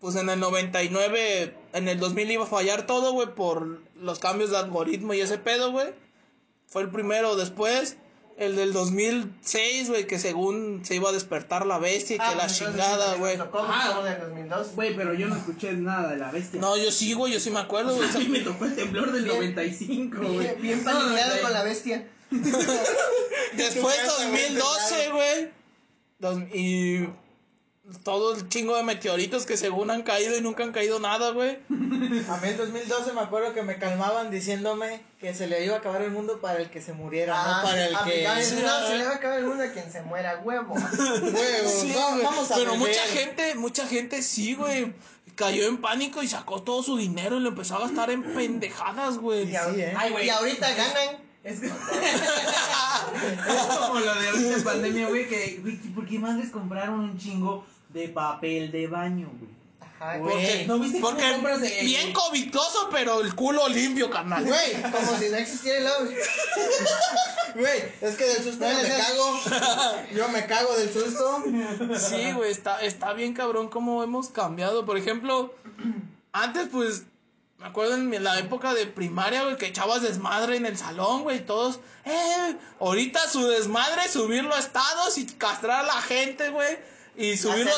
pues en el 99, en el 2000 iba a fallar todo, güey, por los cambios de algoritmo y ese pedo, güey. Fue el primero, después el del 2006, güey, que según se iba a despertar la bestia y que la chingada, güey. Güey, pero yo no escuché nada de la bestia. No, yo sí, güey, yo sí me acuerdo, güey. O sea, a mí me tocó el temblor del 95, güey. Bien paniqueado con la bestia. Después 2012, güey. Y todo el chingo de meteoritos que según han caído y nunca han caído nada, güey. A mí en 2012 me acuerdo que me calmaban diciéndome que se le iba a acabar el mundo para el que se muriera, no para el que... No, se le va a acabar el mundo a quien se muera, huevo. Huevo, sí, no, vamos a pero beber. mucha gente sí, güey, cayó en pánico y sacó todo su dinero y lo empezó a gastar en pendejadas, güey. Sí, y ahorita ganan. Es como lo de ahorita pandemia, güey, que ¿por qué madres compraron un chingo de papel de baño, güey? Ajá, güey. ¿No viste porque compras de bien covitoso, pero el culo limpio, carnal? Güey, como si no existiera el agua. Güey, es que del susto yo me cago del susto. Sí, güey, está bien cabrón cómo hemos cambiado. Por ejemplo, antes pues me acuerdo en la época de primaria, güey, que echabas desmadre en el salón, güey, todos, ahorita su desmadre, subirlo a estados y castrar a la gente, güey, y subirlo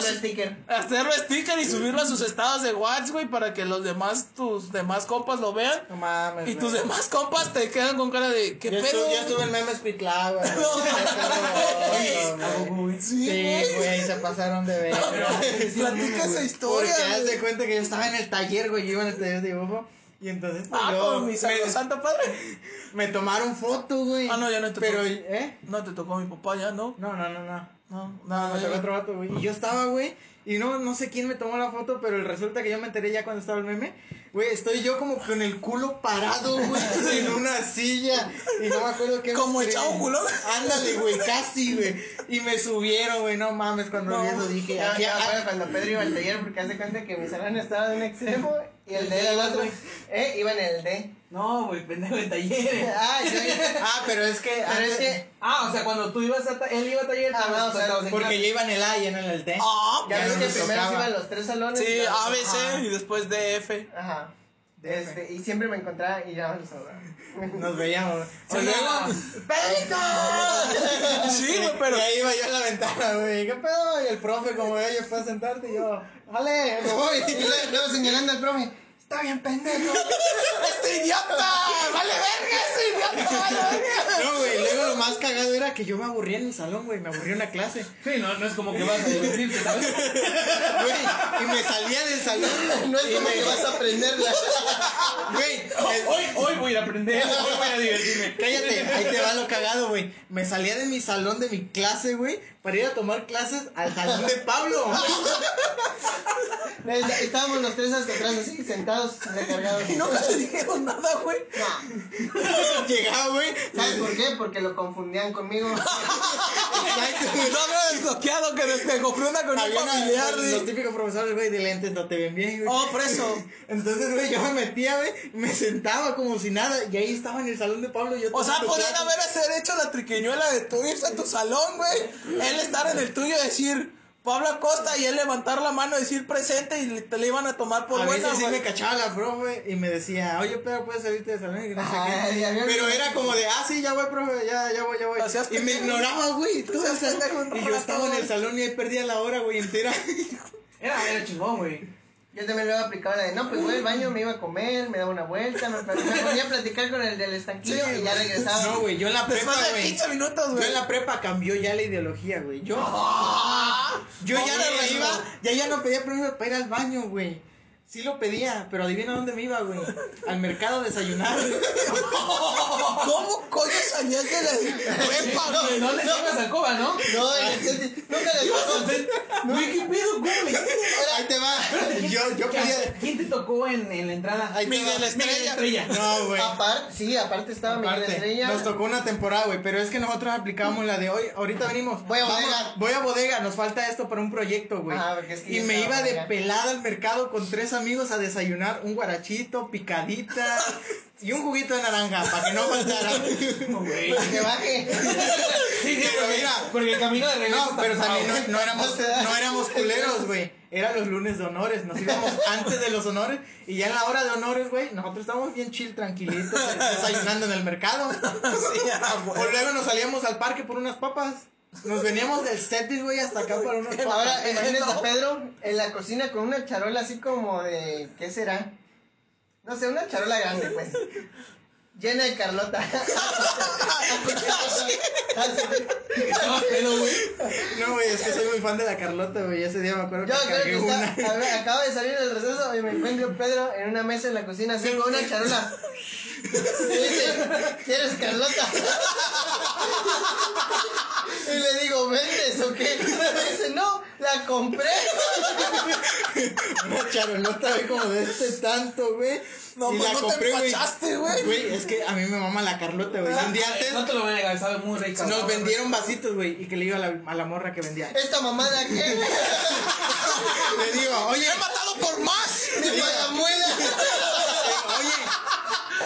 hacerlo sticker y subirlo a sus estados de WhatsApp, güey, para que los demás, tus demás compas lo vean. No mames. Y tus demás compas te quedan con cara de ¿qué pedo? Yo estuve en memes pitlado, güey. No, sí, güey, se pasaron de ver. Platica esa historia. Porque haz de cuenta que yo estaba en el taller, güey, yo iba en el taller de dibujo. Y entonces pues con mi santo padre me tomaron foto, güey. Ah, no, ya no te tocó. Pero no te tocó mi papá ya, ¿no? No, me tocó otro vato, güey. Y yo estaba, güey, y no sé quién me tomó la foto, pero resulta que yo me enteré ya cuando estaba el meme. Güey, estoy yo como con el culo parado, güey, en una silla. Y no me acuerdo qué. Como el Chavo Culón. Ándale, güey, casi, güey. Y me subieron, güey, no mames, cuando vi eso dije. Cuando Pedro iba al taller, porque hace cuenta que mi salón estaba de un extremo y el de del otro. Iba en el D. No, güey, pendejo de taller. Pero es que. O sea, cuando tú ibas a él iba a taller. Porque yo iba en el A y en el D. Ya ves que primero se iban los tres salones. Sí, A, B, C y después D, F. Ajá. Y siempre me encontraba y ya nos veíamos. ¡Pedrito! Sí, güey, pero. Y ahí iba yo a la ventana, güey. ¿Qué pedo? Y el profe, como ella fue a sentarte y yo, ¡dale! Me voy. Y luego señalando al profe. Está bien, pendejo. ¡Este idiota! ¡Vale verga! ¡Este idiota! ¡Vale verga! No, güey, luego lo más cagado era que yo me aburría en el salón, güey. Me aburría en la clase. Sí, no es como que vas a divertirte, ¿sabes? Güey, y me salía del salón. No es como que vas a aprenderla. Güey, hoy voy a aprender. Hoy voy a divertirme. Cállate, ahí te va lo cagado, güey. Me salía de mi salón, de mi clase, güey, para ir a tomar clases al salón de Pablo. Estábamos los tres hasta atrás así, sentados, recargados. Y nunca le dijeron nada, güey. No. Llegaba, güey. ¿Sabes por qué? Porque lo confundían conmigo. No había desbloqueado que te confunda con un familiar. Los típicos profesores, güey, de lentes no te ven bien, güey. Oh, preso. Entonces, güey, yo me metía, güey, me sentaba como si nada. Y ahí estaba en el salón de Pablo. Yo, o sea, podrían haber hecho la triquiñuela de tú irse a tu salón, güey. Él estar en el tuyo y decir... Pablo Acosta, y él levantar la mano, decir presente, y te le iban a tomar por buena. A veces sí me cachaba la profe y me decía, oye, Pedro, ¿puedes salirte de salón? Pero era como de, sí, ya voy, profe, ya voy. Y me ignoraba, güey. Y yo estaba en el salón y ahí perdía la hora, güey, entera. Era chingón, güey. Yo también luego aplicaba la de, no, pues voy al baño, me iba a comer, me daba una vuelta, me ponía a platicar con el del estanquillo y ya regresaba. No, güey, yo en la prepa, güey. 15 minutos, güey. Yo en la prepa cambió ya la ideología, güey. Yo ya no pedía permiso para ir al baño, güey. Sí lo pedía, pero adivina dónde me iba, güey. Al mercado a desayunar. ¿Cómo coño salías de la prepa, güey? No le llevas a Cuba, ¿no? No, ¿qué pedo, güey? Ahí te va. Yo pedía. ¿Quién te tocó en la entrada? Miguel Estrella. No, güey. Aparte estaba Miguel Estrella. Nos tocó una temporada, güey, pero es que nosotros aplicábamos la de hoy. Ahorita venimos. Voy a bodega, nos falta esto para un proyecto, güey. Y me iba de pelada al mercado con 3 amigos a desayunar un guarachito, picadita y un juguito de naranja para que no faltara. Güey, que baje. Porque el camino de regreso. No, pero también no éramos culeros, güey. Eran los lunes de honores, nos íbamos antes de los honores y ya en la hora de honores, güey, nosotros estábamos bien chill, tranquilitos, desayunando en el mercado. O luego nos salíamos al parque por unas papas. Nos veníamos del Jetix, güey, hasta acá para unos papas. Ahora, imagínate a Pedro en la cocina con una charola así como de... ¿Qué será? No sé, una charola grande, pues. Llena de Carlota. No, güey, es que soy muy fan de la Carlota, güey. Ese día me acuerdo que cargué una. Acabo de salir del receso y me encuentro Pedro en una mesa en la cocina así con una charola. Y dice, ¿quieres Carlota? Y le digo, ¿vendes o qué? Me dice, no, la compré. Una charolota, güey, como de este tanto, güey. No, y la compré, te empachaste, güey. Es que a mí me mama la Carlota, güey. Un día antes. No te lo voy a negar, sabe muy rica. Nos vendieron vasitos, güey, y que le iba a la morra que vendía. ¿Esta mamada qué? Le digo, oye, me he matado por más. Ni para la muela.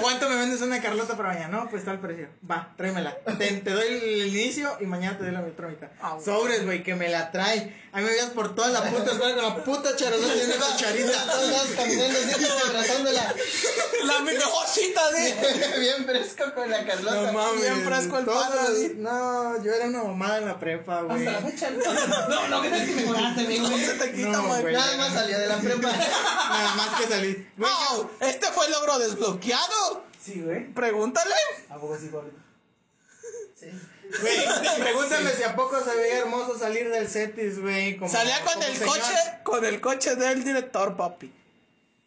¿Cuánto me vendes una Carlota para mañana? No, pues tal precio. Va, tráemela. Te doy el inicio y mañana te doy la otra mitad. Oh, sobres, güey, que me la trae. A mí me veías por toda la puta escuela con la puta charolota y una cucharita. Todas caminando así como abrazándola. La mejor cita de... Bien fresco con la Carlota. No mames. Bien fresco el palo. No, yo era una mamada en la prepa, güey. Hasta la fecha. No, que te equivocaste, güey. No se te quita, güey. Nada más salí de la prepa. Nada más que salí. ¡Wow! Este fue el logro desbloqueado. Sí, güey. Pregúntale. ¿A poco sí, Pablo? Sí. Güey, pregúntame si a poco se veía hermoso salir del Jetix, güey. Salía con el coche del director, papi.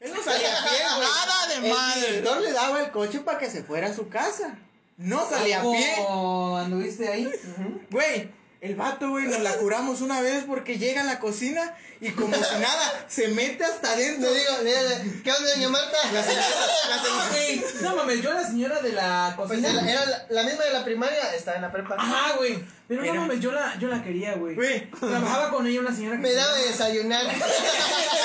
Él no salía a pie, güey. Nada de madre. El director le daba el coche para que se fuera a su casa. No salía a pie. ¿Anduviste ahí? Güey. El vato, güey, nos la curamos una vez porque llega a la cocina y como si nada, se mete hasta adentro. Le digo, ¿qué onda, doña Marta? La señora. No mames, yo la señora de la cocina. Pues era la misma de la primaria, estaba en la prepa. Ajá, güey. Pero no mames, yo la quería, güey. Trabajaba con ella una señora que... Me daba de desayunar. Ahí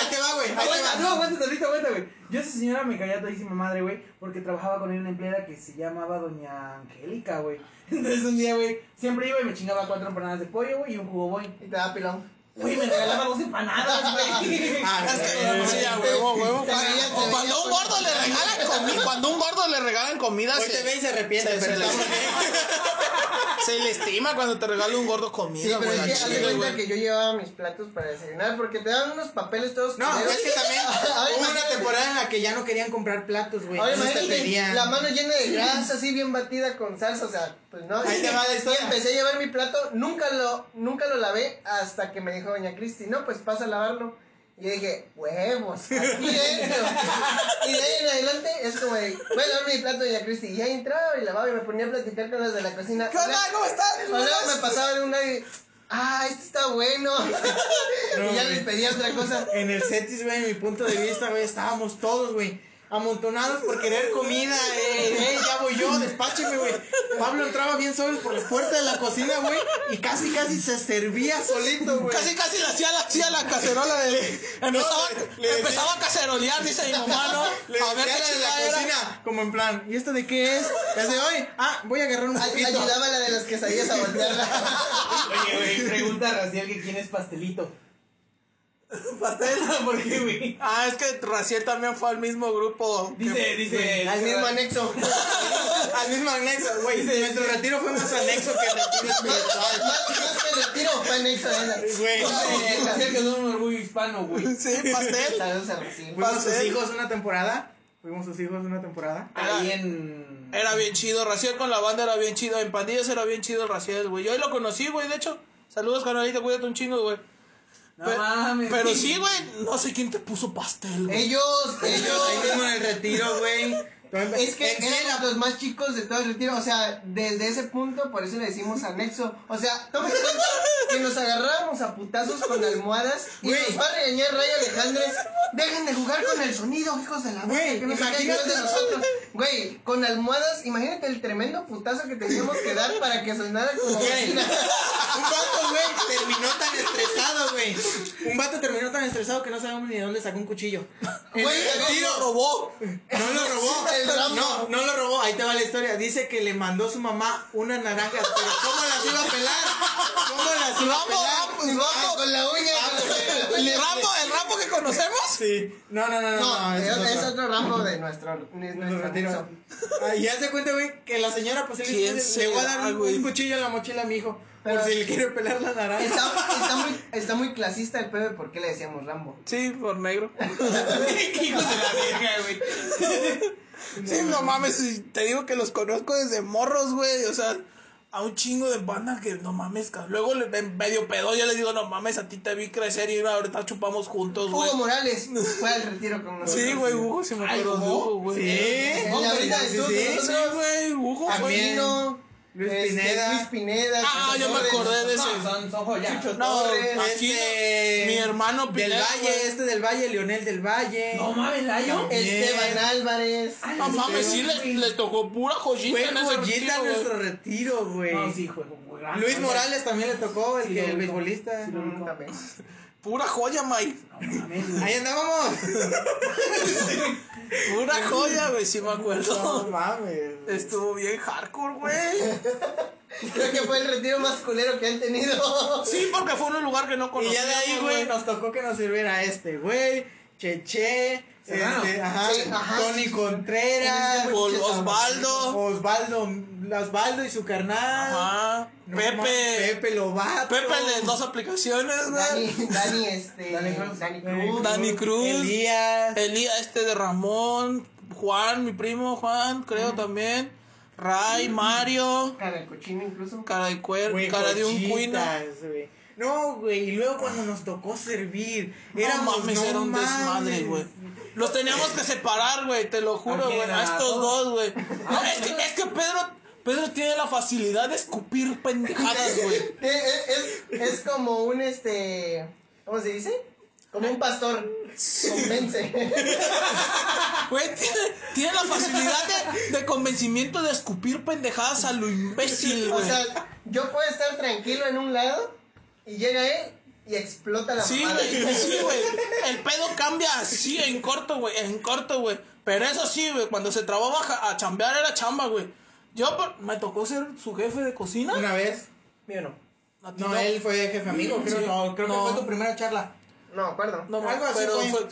te va, güey. No, aguanta, güey. Yo a esa señora me caía todísima madre, güey, porque trabajaba con ella una empleada que se llamaba doña Angélica, güey. Entonces un día, güey, siempre iba y me chingaba 4 empanadas de pollo, güey, y un jugo, güey. Y te daba pilón. Güey, me regalaba 2 empanadas, güey. Ah, es que no decía, huevo. Cuando un gordo le regalan comida, hoy te ve y se arrepiente, pero se le estima cuando te regala un gordo comida, güey. Sí, pero es que haz de cuenta que yo llevaba mis platos para desayunar porque te daban unos papeles todos. No, es que también hubo una temporada en la que ya no querían comprar platos, güey. La mano llena de grasa, así bien batida con salsa, o sea, pues no. Ahí te va la historia. Empecé a llevar mi plato, nunca lo lavé hasta que me dijo doña Cristi, no, pues pasa a lavarlo. Y yo dije, huevos, aquí entro. Y de ahí en adelante es como de, voy a lavar mi plato, doña Cristi. Y ahí entraba y lavaba y me ponía a platicar con los de la cocina. ¿Qué onda? ¿Cómo estás? Hola, me pasaba de una y... Ah, esto está bueno. No, y ya les pedía otra cosa. En el Jetix, güey, mi punto de vista, güey, estábamos todos, güey, amontonados por querer comida. Ya voy yo, despácheme, güey. Pablo entraba bien solo por la puerta de la cocina, güey, y casi se servía solito, güey. Casi le hacía la cacerola de... Empezaba a cacerolear, dice mi mamá, ¿no? Le a ver qué de la cocina, como en plan, ¿y esto de qué es? Desde hoy, voy a agarrar un poquito. Ayudaba a la de las quesadillas a voltearla. Oye, güey, pregunta a Raciel que quién es Pastelito. ¿Pastel? ¿Por qué, güey? Es que Raciel también fue al mismo grupo. Dice al mismo anexo. Al mismo anexo, güey. Nuestro retiro fue más anexo que el retiro espiritual. Más que el retiro, Güey, hacía que un orgullo hispano, güey. Sí, pastel. Fuimos sus hijos una temporada. Ahí en... Era bien chido, Raciel con la banda era bien chido. En pandillas era bien chido el Raciel, güey. Yo ahí lo conocí, güey, de hecho. Saludos, canalita, cuídate un chingo, güey. No mames. Pero sí, güey, no sé quién te puso pastel, güey. Ellos. Ahí mismo en el retiro, güey. Es que eran los más chicos de todo el retiro. O sea, desde ese punto, por eso le decimos anexo. O sea, toma en cuenta que nos agarrábamos a putazos con almohadas. Y wey, nos va a regañar Ray Alejandres. Dejen de jugar con el sonido, hijos de la güey. Que nos caigan de nosotros. Güey, con almohadas, imagínate el tremendo putazo que teníamos que dar para que sonara como wey. Un vato, güey, terminó tan estresado, güey. Que no sabemos ni de dónde sacó un cuchillo. Güey, lo robó. No lo robó, ahí te va la historia. Dice que le mandó su mamá unas naranjas, pero ¿cómo las iba a pelar? Vamos, con la uña. ¿El Rambo que conocemos? Sí. No, es otro Rambo de nuestro retiro. Y ya se cuenta, güey, que la señora pues le va a dar un cuchillo en la mochila a mi hijo. Pero por si le quiere pelar la naranja. Está muy clasista el pedo, ¿por qué le decíamos Rambo? Sí, por negro. ¿Qué hijos de la verga, güey? Sí, no mames, te digo que los conozco desde morros, güey, o sea, a un chingo de banda que no mames, luego medio pedo, yo les digo, no mames, a ti te vi crecer y ahorita chupamos juntos, güey. Hugo Morales fue al retiro con nosotros. Sí, güey, Hugo, se me acordó, güey. Sí, güey, Hugo, también. Luis Pineda. Ah, yo me acordé de ese. Son joyas. No, aquí mi hermano Pineda. Del Valle, Leonel del Valle. No mames, Layo. Esteban Álvarez. No mames, sí le tocó pura joyita. Joyita en nuestro retiro, güey. No, sí, Luis Morales también le tocó, el beisbolista. Pura joya, Mike. Ahí andábamos. Pura joya, güey, sí me acuerdo. No mames. Estuvo bien hardcore, güey. Creo que fue el retiro más culero que han tenido. Sí, porque fue un lugar que no conocía. Y ya de ahí, güey, nos tocó que nos sirviera güey. Cheche. Tony Contreras. Osvaldo y su carnal. Ajá. Pepe Lobato. Pepe de dos aplicaciones, güey. Dani Cruz. Elías de Ramón. Juan, mi primo Juan, creo también. Ray, Mario. Cara de cochino incluso. Cara de cuerpo. Cara de un cuino. No, güey, y luego cuando nos tocó servir, era un desmadre, güey. Los teníamos que separar, güey, te lo juro, güey, a estos dos, güey. No, es que Pedro tiene la facilidad de escupir pendejadas, güey. Es como un, ¿cómo se dice? Como un pastor, convence. Güey, tiene la facilidad de convencimiento de escupir pendejadas a lo imbécil, güey. O sea, yo puedo estar tranquilo en un lado... Y llega él y explota la mamada. Sí, güey. El pedo cambia así en corto, güey. Pero eso sí, güey, cuando se trababa a chambear era chamba, güey. Me tocó ser su jefe de cocina. ¿Una vez? Mío no. No, él fue jefe amigo, creo. Sí. No, creo que fue tu primera charla. No, acuerdo. No, algo así, pero fue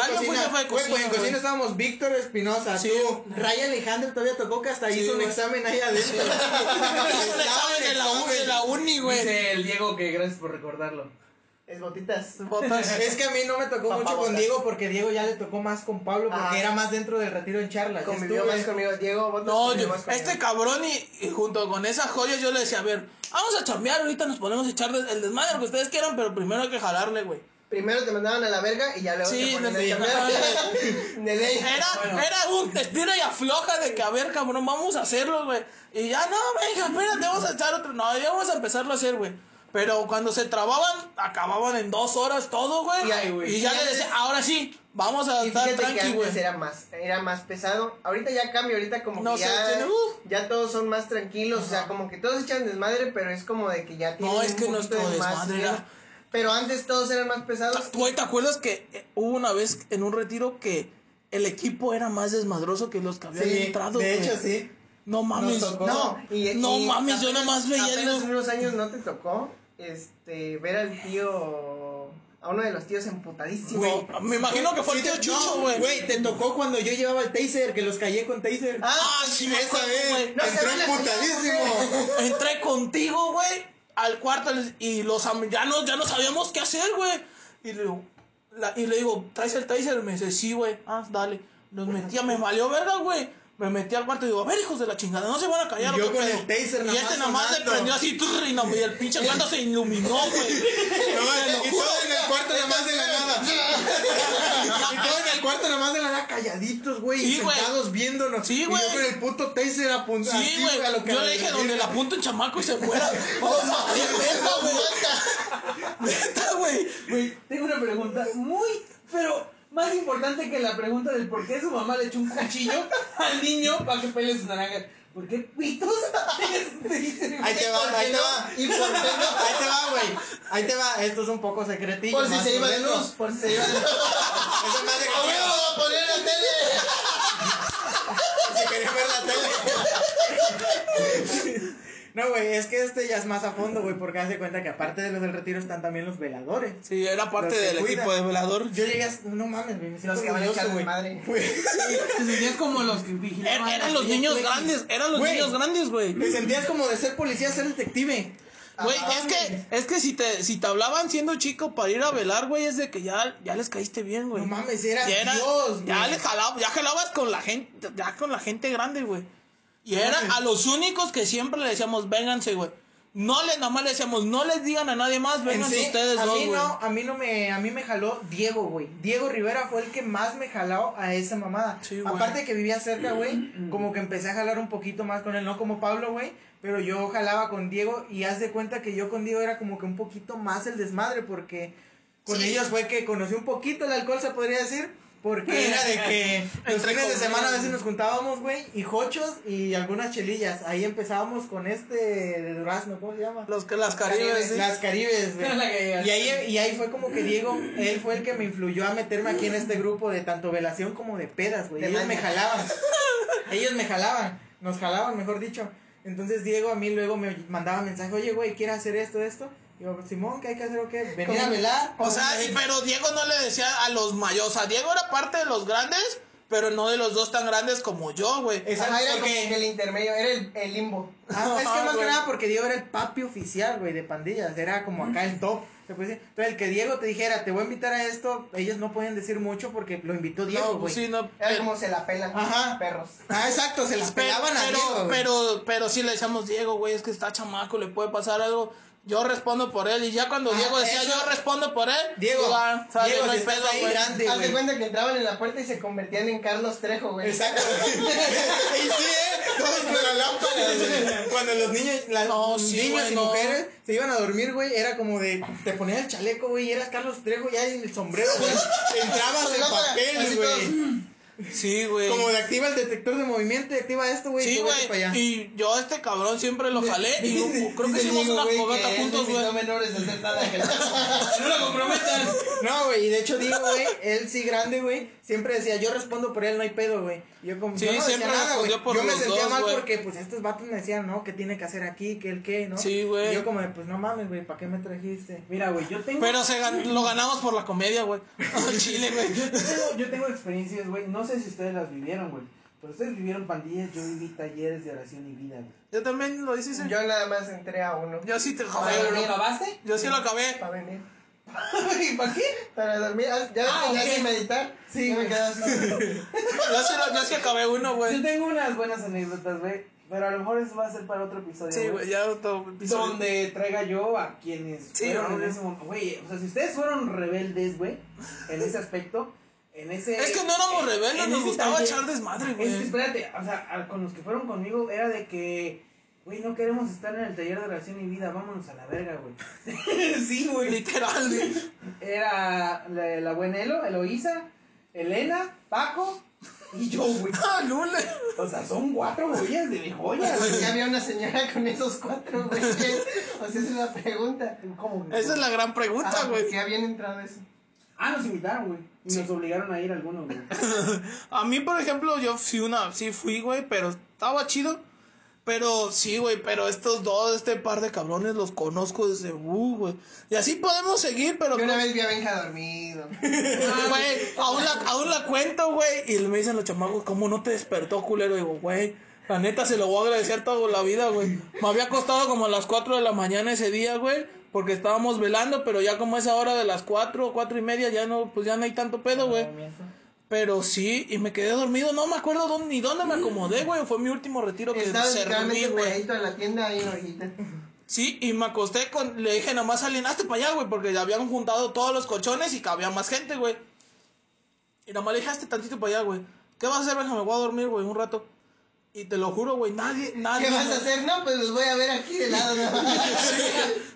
jefe de cocina. Pues en cocina estábamos Víctor Espinosa, sí, tú, Ray Alejandro, todavía tocó que hasta hizo un examen ahí adentro. Hizo un examen de la uni, güey. Dice el Diego que gracias por recordarlo. Es botas. Es que a mí no me tocó mucho con Diego porque Diego ya le tocó más con Pablo porque era más dentro del retiro en charla. Convivió más conmigo Diego. Botas no, este cabrón y junto con esas joyas yo le decía, a ver, vamos a chambear, ahorita nos ponemos a echar el desmadre que ustedes quieran, pero primero hay que jalarle, güey. Primero te mandaban a la verga y ya luego te ponían a chambear. Era un estira y afloja de que, a ver, cabrón, vamos a hacerlo, güey. Y ya, no, venga, espérate, vamos a echar otro. No, ya vamos a empezarlo a hacer, güey. Pero cuando se trababan, acababan en 2 horas todo, güey. Y ya le decía, ahora sí, vamos a estar tranqui, güey. Era más pesado. Ahorita ya cambia, ahorita como no que ya todos son más tranquilos. Ajá. O sea, como que todos echan desmadre, pero es como de que ya tienen no, es que nuestro desmadre era... Pero antes todos eran más pesados. Güey, ¿te acuerdas que hubo una vez en un retiro que el equipo era más desmadroso que los que habían entrado? De hecho, sí. No mames. No mames, yo nada más veía. Hace unos años no te tocó ver al tío, a uno de los tíos emputadísimo. Güey, me imagino que fue el tío Chucho, güey. Güey, te tocó cuando yo llevaba el taser, que los callé con taser. Ah, sí, esa vez. Entré emputadísimo. Entré contigo, güey. al cuarto y ya no sabíamos qué hacer, güey. Y le digo, ¿traes el taser? Me dice, sí, güey. Ah, dale. Los metía, me valió verga, güey. Me metí al cuarto y digo, a ver, hijos de la chingada, no se van a callar. Y yo con el taser nada más. Y este nada más le prendió así, y el pinche cuarto se iluminó, güey. Y todo en el cuarto nada más de la nada. Y todo en el cuarto nada más de la nada, calladitos, güey. Sí, sentados viéndonos. Sí, güey. Y yo con el puto taser apuntando. Sí, güey. Yo le dije, donde le apunta el chamaco y se muera. Vamos a ver, güey. Neta, güey. Tengo una pregunta más importante que la pregunta del por qué su mamá le echó un cuchillo al niño para que pelee sus naranjas. ¿Por qué pitos? Ahí te va. Ahí te va, güey. Esto es un poco secretillo. Por si se iba de luz. Eso más de que ¡a poner la tele! Se quería ver la tele. No, güey, es que ya es más a fondo, güey, porque hace cuenta que aparte de los del retiro están también los veladores. Sí, era parte del equipo de velador. Yo llegué no mames, güey, los que van a echar de madre. Te sentías como los que vigilaban. Eran los niños grandes, güey. Te sentías como de ser policía, ser detective. Güey, es que si te hablaban siendo chico para ir a velar, güey, es de que ya les caíste bien, güey. No mames, era Dios, güey. Ya jalabas con la gente, ya con la gente grande, güey. Y eran a los únicos que siempre le decíamos, vénganse, güey. Nomás le decíamos, no les digan a nadie más, vénganse ustedes dos, güey. A mí me jaló Diego, güey. Diego Rivera fue el que más me jaló a esa mamada. Sí, aparte que vivía cerca, güey, como que empecé a jalar un poquito más con él, no como Pablo, güey. Pero yo jalaba con Diego y haz de cuenta que yo con Diego era como que un poquito más el desmadre porque con ellos fue que conocí un poquito el alcohol, se podría decir. Porque era de que los fines de semana a veces nos juntábamos, güey, y jochos y algunas chelillas. Ahí empezábamos con de durazno, ¿cómo se llama? Las Caribes. ¿Sí? Las Caribes, güey. Y ahí fue como que Diego, él fue el que me influyó a meterme aquí en este grupo de tanto velación como de pedas, güey. Ellos nos jalaban, mejor dicho. Entonces Diego a mí luego me mandaba mensaje, oye, güey, ¿quieres hacer esto? Yo, Simón, ¿qué hay que hacer o qué? Venir a velar. O sea, pero Diego no le decía a los mayores. O sea, Diego era parte de los grandes, pero no de los dos tan grandes como yo, güey. Exacto, era porque el intermedio, era el limbo. Que nada porque Diego era el papi oficial, güey, de pandillas. Era como acá el top. Entonces, el que Diego te dijera, te voy a invitar a esto, ellos no pueden decir mucho porque lo invitó Diego, güey. Era como se la pelan, ajá, perros. Ah, exacto, se las pelaban a Diego. Pero sí le decíamos, Diego, güey, es que está chamaco, le puede pasar algo. Yo respondo por él, y ya cuando Diego decía eso, yo respondo por él, Diego, no hay pedo, güey. Haz de cuenta que entraban en la puerta y se convertían en Carlos Trejo, güey. Exacto. Y sí, todos con la lámpara. Cuando los niños, y mujeres se iban a dormir, güey, era como de, te ponías el chaleco, güey, y eras Carlos Trejo ya en el sombrero, güey. Entrabas en papel, güey. Sí, güey. Como de activa el detector de movimiento y activa esto, güey. Sí, güey. Y yo a este cabrón siempre lo jalé. Y creo que hicimos una fogata juntos, güey. No menores de hacer nada. No lo comprometan. No, güey. Y de hecho, Diego, güey, él sí grande, güey, siempre decía, yo respondo por él, no hay pedo, güey. Yo como, sí, yo no siempre decía nada, güey. Yo me sentía mal porque, pues, estos vatos me decían, no, ¿qué tiene que hacer aquí? ¿Qué el qué? ¿No? Sí, güey. Yo como, pues, no mames, güey, ¿para qué me trajiste? Mira, güey, yo tengo. Pero lo ganamos por la comedia, güey. Chile, güey. Yo tengo experiencias, güey. No sé si ustedes las vivieron, güey. Pero ustedes vivieron pandillas, yo viví talleres de oración y vida, güey. Yo también lo hice. Yo nada más entré a uno. Yo sí te acabé. ¿Lo acabaste? Yo sí lo acabé. Para venir. ¿Para qué? Para dormir. Ya tenía que meditar. Sí, me quedé así. Yo sí acabé uno, güey. Yo tengo unas buenas anécdotas, güey. Pero a lo mejor eso va a ser para otro episodio. Sí, güey, ya otro episodio. Donde traiga yo a quienes fueron en ese momento. Güey, o sea, si ustedes fueron rebeldes, güey, en ese aspecto. Es que no éramos rebeldes, nos gustaba echar desmadre, güey. Es que espérate, o sea, con los que fueron conmigo era de que, güey, no queremos estar en el taller de oración y vida, vámonos a la verga, güey. Sí, güey, literal. Era la Buenelo, Eloísa, Elena, Paco y yo, güey. Ah, Lula. O sea, son 4 güeyes de joyas. Ya había una señora con esos 4 güeyes. O sea, esa es la pregunta. ¿Cómo? Esa es la gran pregunta, güey. ¿Qué habían entrado eso? Ah, nos invitaron, güey. Y nos obligaron a ir algunos, güey. A mí, por ejemplo, yo sí fui, güey, pero estaba chido. Pero sí, güey, pero estos dos, este par de cabrones, los conozco desde güey. Y así podemos seguir, pero... Yo una vez vi a Benja dormido. Güey, aún la cuento, güey. Y me dicen los chamacos, ¿cómo no te despertó, culero? Y digo, güey, La neta se lo voy a agradecer toda la vida, güey. Me había acostado como a las 4 de la mañana ese día, güey, porque estábamos velando, pero ya como esa hora de las 4, 4 y media, ya no, pues ya no hay tanto pedo, güey. Pero sí, y me quedé dormido, no me acuerdo dónde, ni dónde me acomodé, güey. Fue mi último retiro que serví, güey. En la tienda ahí en orillita. Sí, y me acosté con, le dije nomás alienaste para allá, güey, porque ya habían juntado todos los colchones y cabía más gente, güey. Y nomás le dije hazte tantito para allá, güey. ¿Qué vas a hacer, venga? Me voy a dormir, güey, un rato. Y te lo juro, güey, nadie... ¿Qué vas a hacer? No, pues los voy a ver aquí de lado.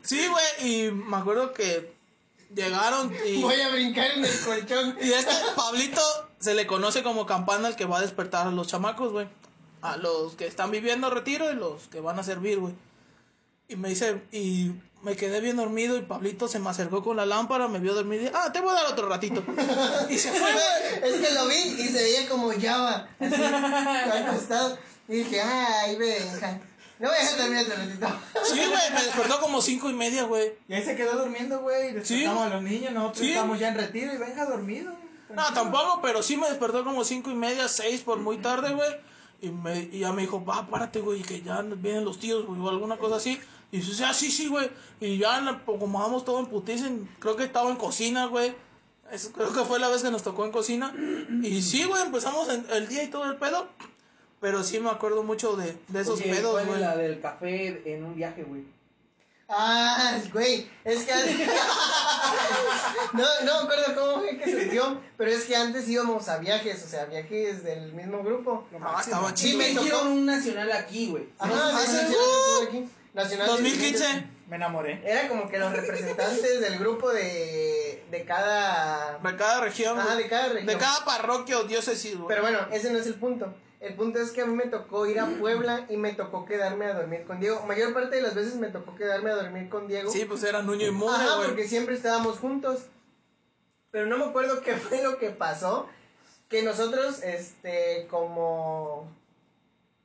Sí, güey, sí, y me acuerdo que llegaron y... Voy a brincar en el colchón. Y este Pablito se le conoce como campana al que va a despertar a los chamacos, güey. A los que están viviendo retiro y los que van a servir, güey. Y me dice, y me quedé bien dormido y Pablito se me acercó con la lámpara, me vio dormir y dije, ah, te voy a dar otro ratito. Y se fue. Es que lo vi y se veía como Java, así, acostado. Y dije, ay, venga, no voy a dejar dormir otro ratito. Sí, güey, me despertó como 5:30, güey. Y ahí se quedó durmiendo, güey, y despertamos a los niños, nosotros estamos ya en retiro y venga dormido. No, tampoco, pero sí me despertó como 5:30, 6 por muy tarde, güey. Y ya me dijo, va, párate, güey, que ya vienen los tíos, güey, o alguna cosa así. Y dice, ah, sí, güey. Y ya, como vamos todo en putiza, creo que estaba en cocina, güey. Creo que fue la vez que nos tocó en cocina. Y sí, güey, empezamos el día y todo el pedo. Pero sí me acuerdo mucho de esos pedos, güey. ¿Cuál es la del café en un viaje, güey? Ah, güey, es que no me acuerdo cómo fue que se dio, pero es que antes íbamos a viajes, o sea, viajes del mismo grupo. Ah, estaba chido. Sí, me hicieron un nacional aquí, güey. Ah, sí, nacional 2015. Me enamoré. Era como que los representantes del grupo de cada región. Ajá, de cada región. De cada parroquia o diócesis, güey. Pero bueno, ese no es el punto. El punto es que a mí me tocó ir a Puebla y me tocó quedarme a dormir con Diego. Mayor parte de las veces me tocó quedarme a dormir con Diego. Sí, pues era Nuño y Mora, güey. Ajá, porque siempre estábamos juntos. Pero no me acuerdo qué fue lo que pasó. Que nosotros,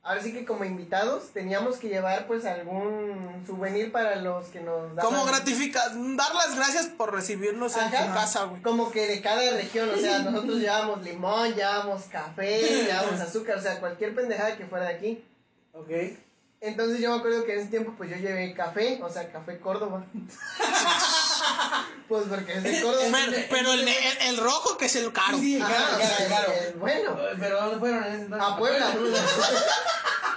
ahora sí que como invitados, teníamos que llevar, pues, algún souvenir para los que nos daban. ¿Cómo gratificas? Dar las gracias por recibirnos en tu casa, güey. Como que de cada región, o sea, nosotros llevábamos limón, llevábamos café, llevábamos azúcar, o sea, cualquier pendejada que fuera de aquí. Ok. Entonces yo me acuerdo que en ese tiempo, pues, yo llevé café, o sea, café Córdoba. Pues porque es de Córdoba. Pero el rojo que es el caro. Sí, claro, claro. Bueno, pero ¿dónde fueron en ese entonces? A Puebla.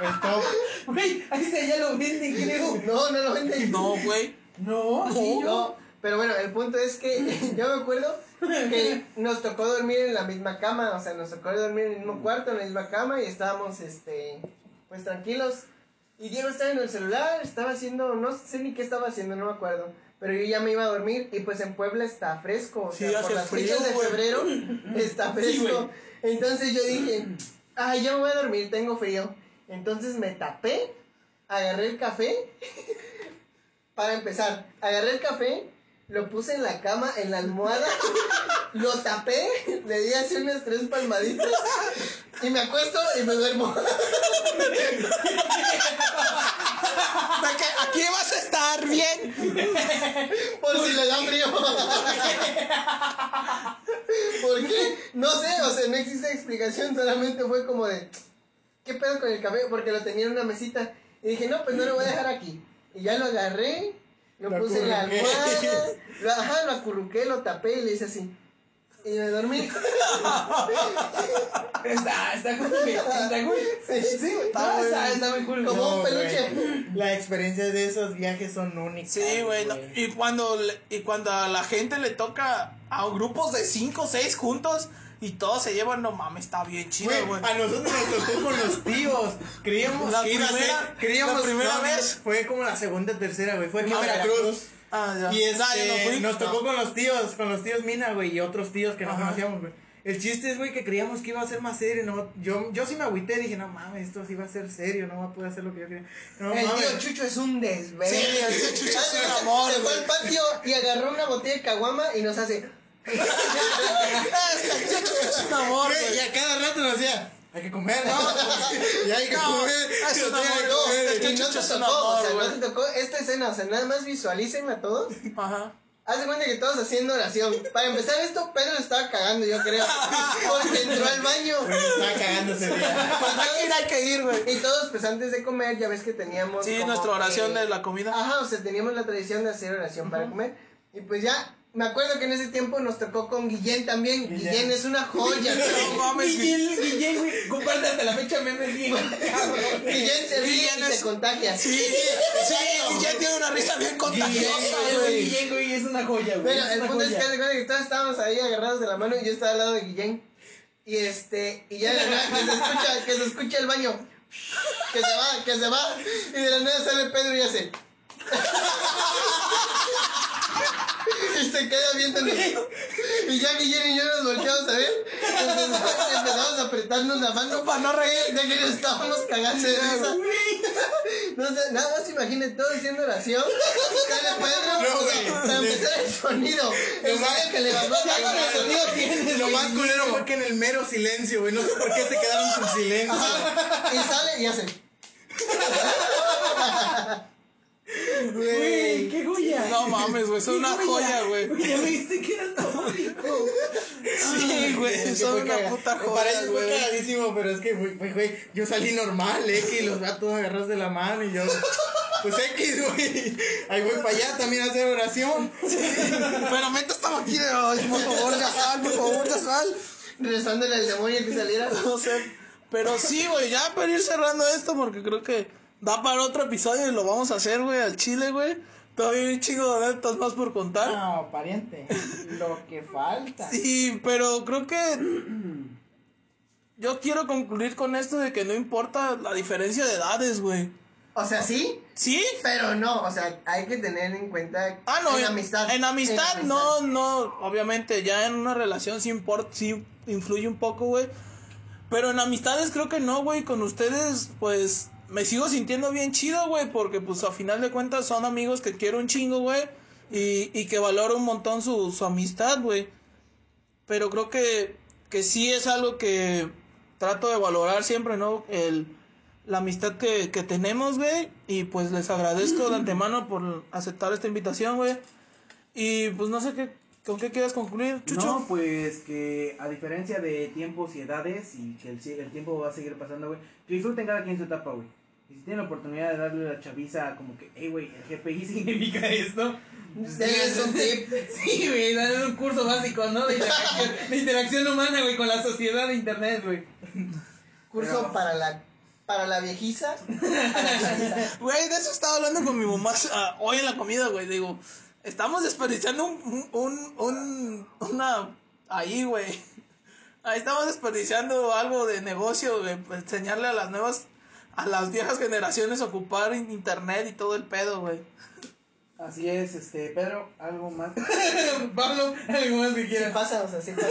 El top. Güey, ahí se ya lo venden, creo. No lo venden. No, güey. No. Pero bueno, el punto es que yo me acuerdo que nos tocó dormir en la misma cama, o sea, nos tocó dormir en el mismo cuarto, en la misma cama y estábamos, pues tranquilos. Y Diego estaba en el celular, estaba haciendo, no sé ni qué estaba haciendo, no me acuerdo. Pero yo ya me iba a dormir y pues en Puebla está fresco, o sea, sí, por las fechas de febrero está fresco. Sí, entonces yo dije, ay, yo me voy a dormir, tengo frío. Entonces me tapé, agarré el café, para empezar, agarré el café, lo puse en la cama, en la almohada, lo tapé, le di así unas 3 palmaditas y me acuesto y me duermo. Porque aquí vas a estar bien. Por si le da frío. ¿Por qué? No sé, o sea, no existe explicación. Solamente fue como de, ¿qué pedo con el café? Porque lo tenía en una mesita. Y dije, no, pues no lo voy a dejar aquí. Y ya lo agarré, lo puse en la almohada, lo acurruqué, lo tapé y le hice así. Y me dormí. Está cool. Sí, está muy cool. Como un peluche. Güey. La experiencia de esos viajes son únicas. Sí, güey. No. Y cuando a la gente le toca a grupos de 5 o 6 juntos y todos se llevan, no mames, está bien chido, güey. A nosotros nos tocó con los tíos. Creíamos la que la primera vez fue como la segunda, tercera, güey. Fue aquí en Veracruz. Ah, ya. Y nos tocó con los tíos Mina, güey, y otros tíos que no conocíamos, güey. El chiste es, güey, que creíamos que iba a ser más serio, no, yo sí me agüité, dije, no mames, esto sí va a ser serio, no va a poder hacer lo que yo quería. No, el mames. Tío Chucho es un desvelo. Sí, el tío Chucho es un amor. Se fue al patio y agarró una botella de caguama y nos hace. Es un amor, güey. Y a cada rato nos decía, hay que comer, ¿no? Y hay que comer. Eso no te tocó, o sea, no te tocó esta escena, o sea, nada más visualícenla todos. Ajá. Haz de cuenta que todos haciendo oración. Para empezar esto, Pedro estaba cagando, yo creo. Porque entró al baño. Estaba cagándose. Hay que ir, güey. Y todos, pues antes de comer, ya ves que teníamos. Sí, como nuestra oración de la comida. Ajá, o sea, teníamos la tradición de hacer oración para comer. Y pues ya. Me acuerdo que en ese tiempo nos tocó con Guillén también. Guillén es una joya. No mames. Guillén, güey. Comparte hasta la fecha memes bien. Guillén se ríe y se contagia. Sí, sí, Guillén tiene una risa bien contagiosa, güey. Guillén, güey, es una joya, güey. Bueno, el punto es que todos estábamos ahí agarrados de la mano y yo estaba al lado de Guillén. Y y ya de verdad que se escucha el baño. Que se va. Y de la nada sale Pedro y hace. Y se queda viéndonos. Y ya Guillermo y yo nos volteamos a ver. Entonces empezamos a apretarnos la mano para no reír de que nos estábamos cagando de risa. No sé, nada más imaginen todo haciendo oración. Sale Pedro, no, güey, para empezar el sonido. El sonido que le mandó a lo más culero fue que en el mero silencio, güey. No sé por qué se quedaron sin silencio. Ajá. Y sale y hace. Güey, qué joya. No mames, güey, son una joya, güey. Ya me viste que era tóxico. Sí, güey, son una puta joya. Para ellos fue cagadísimo, pero es que, güey, yo salí normal, que los gatos agarrados de la mano y yo. Pues X, güey. Ahí voy para allá también a hacer oración. Pero meta esta máquina, por favor, gasal. Rezándole al demonio que saliera. No sé. Pero sí, güey, ya para ir cerrando esto, porque creo que da para otro episodio y lo vamos a hacer, güey, al chile, güey. Todavía hay un chingo de anécdotas más por contar. No, pariente, lo que falta. Sí, pero creo que yo quiero concluir con esto de que no importa la diferencia de edades, güey. O sea, ¿sí? Sí. Pero no, o sea, hay que tener en cuenta amistad. En amistad, no, obviamente, ya en una relación sí influye un poco, güey. Pero en amistades creo que no, güey, con ustedes, pues me sigo sintiendo bien chido, güey, porque pues a final de cuentas son amigos que quiero un chingo, güey, y que valoro un montón su amistad, güey. Pero creo que sí es algo que trato de valorar siempre, ¿no? La amistad que tenemos, güey, y pues les agradezco de antemano por aceptar esta invitación, güey. Y pues no sé ¿con qué quieres concluir, Chucho? No, pues que a diferencia de tiempos y edades, y que el tiempo va a seguir pasando, güey, que disfruten cada quien su etapa, güey. Y si tienen la oportunidad de darle la chaviza como que, hey, güey, el GPI significa esto. Es un tip. Sí, güey, darle un curso básico, ¿no? De interacción humana, güey, con la sociedad de internet, güey. Curso para la viejiza. Güey, de eso estaba hablando con mi mamá hoy en la comida, güey. Digo, estamos desperdiciando estamos desperdiciando algo de negocio, güey, pues, enseñarle a las viejas generaciones a ocupar internet y todo el pedo, güey. Así es, Pedro, algo más. Pablo, algo más que quieras. Sí pasa.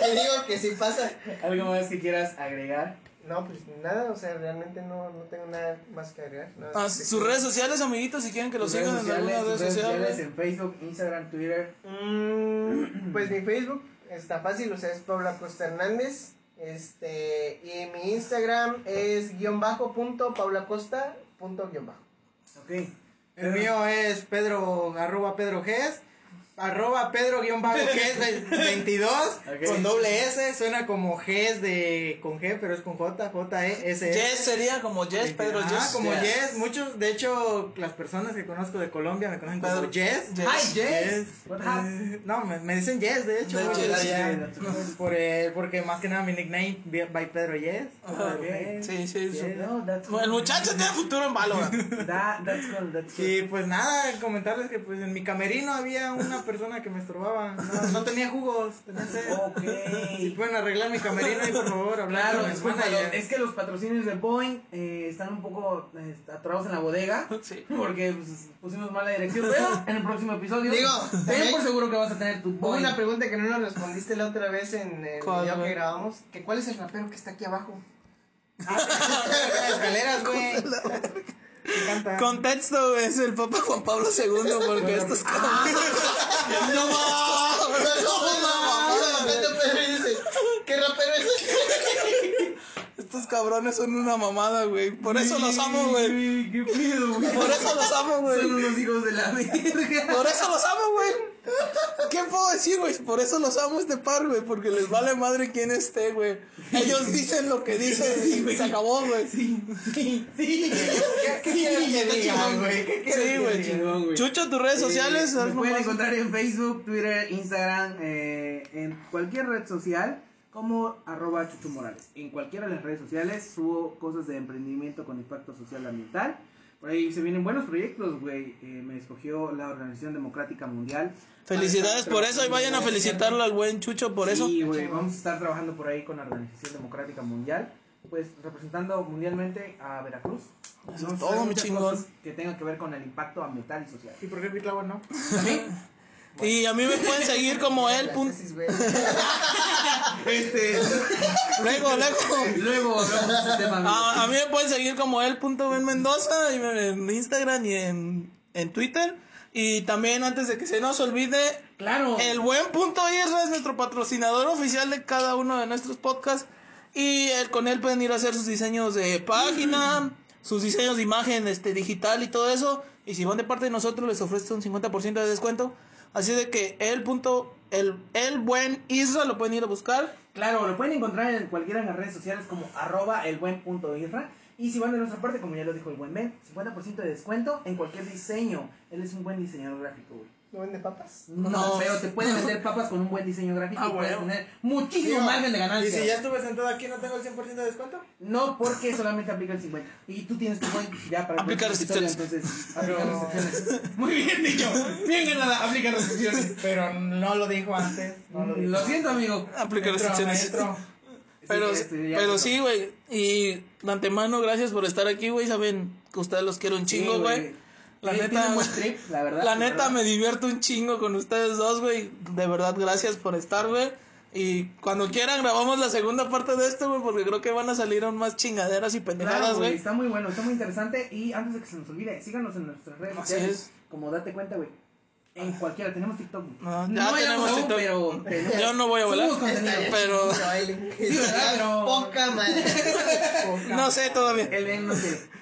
Te digo que sí pasa. Algo más que quieras agregar. No, pues nada, o sea, realmente no tengo nada más que agregar. Sus redes sociales, amiguitos, si quieren que lo sigan en alguna red social. En Facebook, Instagram, Twitter. Pues mi Facebook está fácil, o sea, es Pablo Acosta Hernández. Y mi Instagram es _.pabloacosta_. Ok. El mío es Pedro, @PedroGes. @Pedro_Gs22 okay. Con doble S, suena como Gs con G, pero es con J, J-E-S. Yes sería como Yes, Pedro Yes. Ah, como Yes, muchos, de hecho, las personas que conozco de Colombia me conocen como Yes. ¡Ay, Yes! No, me dicen Yes, de hecho. Porque más que nada mi nickname by Pedro Yes. Sí. El muchacho tiene futuro en Valorant. That's cool. Y pues nada, comentarles que pues en mi camerino había una persona que me estorbaba, no tenía jugos, tenía sed. Okay. Si pueden arreglar mi camerino y por favor hablar. Claro, es que los patrocinios de Boeing están un poco atorados en la bodega, sí, porque pues, pusimos mala dirección. Pero en el próximo episodio, Diego, ten por seguro que vas a tener tu Boeing. Una pregunta que no nos respondiste la otra vez en el video que grabamos, que ¿cuál es el rapero que está aquí abajo? Las escaleras, güey. Contexto, es el Papa Juan Pablo II, porque esto es como no mames. Pedro dice, ¿qué rapero es? Esto es cabrones son una mamada, güey. Por eso los amo, güey. Qué pedo, güey. Por eso los amo, güey. Son unos hijos de la verga. Por eso los amo, güey. ¿Qué puedo decir, güey? Por eso los amo este par, güey. Porque les vale madre quién esté, güey. Ellos dicen lo que dicen y se acabó, güey. Sí, sí, sí. ¿Qué quieres que digan, güey? Sí, güey. Chucho, tus redes sociales. Me pueden encontrar en Facebook, Twitter, Instagram, en cualquier red social. Como @ChuchoMorales. En cualquiera de las redes sociales subo cosas de emprendimiento con impacto social ambiental. Por ahí se vienen buenos proyectos, güey. Me escogió la Organización Democrática Mundial. Felicidades por eso y vayan a felicitarlo al buen Chucho por eso. Sí, güey, vamos a estar trabajando por ahí con la Organización Democrática Mundial. Pues representando mundialmente a Veracruz. Eso es todo, mi chingón. Que tenga que ver con el impacto ambiental y social. ¿Y por qué Pitlagua no? ¿También? Bueno. Y a mí me pueden seguir como el punto. Luego a mí me pueden seguir como el punto Ben Mendoza en Instagram y en Twitter. Y también, antes de que se nos olvide, claro, el buen punto es nuestro patrocinador oficial de cada uno de nuestros podcasts. Y con él pueden ir a hacer sus diseños de página, sus diseños de imagen digital y todo eso. Y si van de parte de nosotros, les ofrece un 50% de descuento. Así de que el buen Isra lo pueden ir a buscar. Claro, lo pueden encontrar en cualquiera de las redes sociales como @elbuen.isra. Y si van de nuestra parte, como ya lo dijo el buen Ben, 50% de descuento en cualquier diseño. Él es un buen diseñador gráfico, güey. ¿No vende papas? No, pero te pueden vender papas con un buen diseño gráfico. Ah, bueno. Puedes tener muchísimo margen de ganancia. ¿Y si ya estuve sentado aquí no tengo el 100% de descuento? No, porque solamente aplica el 50%. Y tú tienes tu buen ya para aplicar restricciones. Entonces, aplicar restricciones. Muy bien dicho. Bien ganada, aplica restricciones. Pero no lo dijo antes. No lo dijo. Lo siento, amigo. Aplica restricciones. Pero sí, güey. Y de antemano, gracias por estar aquí, güey. Saben que ustedes los quiero un chingo, güey. Sí, la neta me divierto un chingo con ustedes dos, güey. De verdad, gracias por estar, güey. Y cuando quieran grabamos la segunda parte de esto, güey, porque creo que van a salir aún más chingaderas y pendejadas, güey. Claro, está muy bueno, está muy interesante. Y antes de que se nos olvide, síganos en nuestras redes sociales. Como Date Cuenta, güey. En cualquiera, tenemos TikTok. Tenemos TikTok, pero yo no voy a volar. Pero poca madre. No sé todavía. El Ben no sé.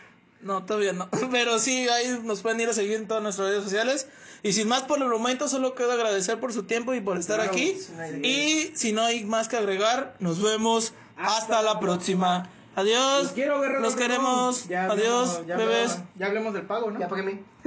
No, todavía no. Pero sí, ahí nos pueden ir a seguir en todas nuestras redes sociales. Y sin más por el momento, solo quiero agradecer por su tiempo y por estar aquí. Y si no hay más que agregar, nos vemos hasta la próxima. Adiós. Los queremos. Adiós, bebés. Ya hablemos del pago, ¿no? Ya pagué.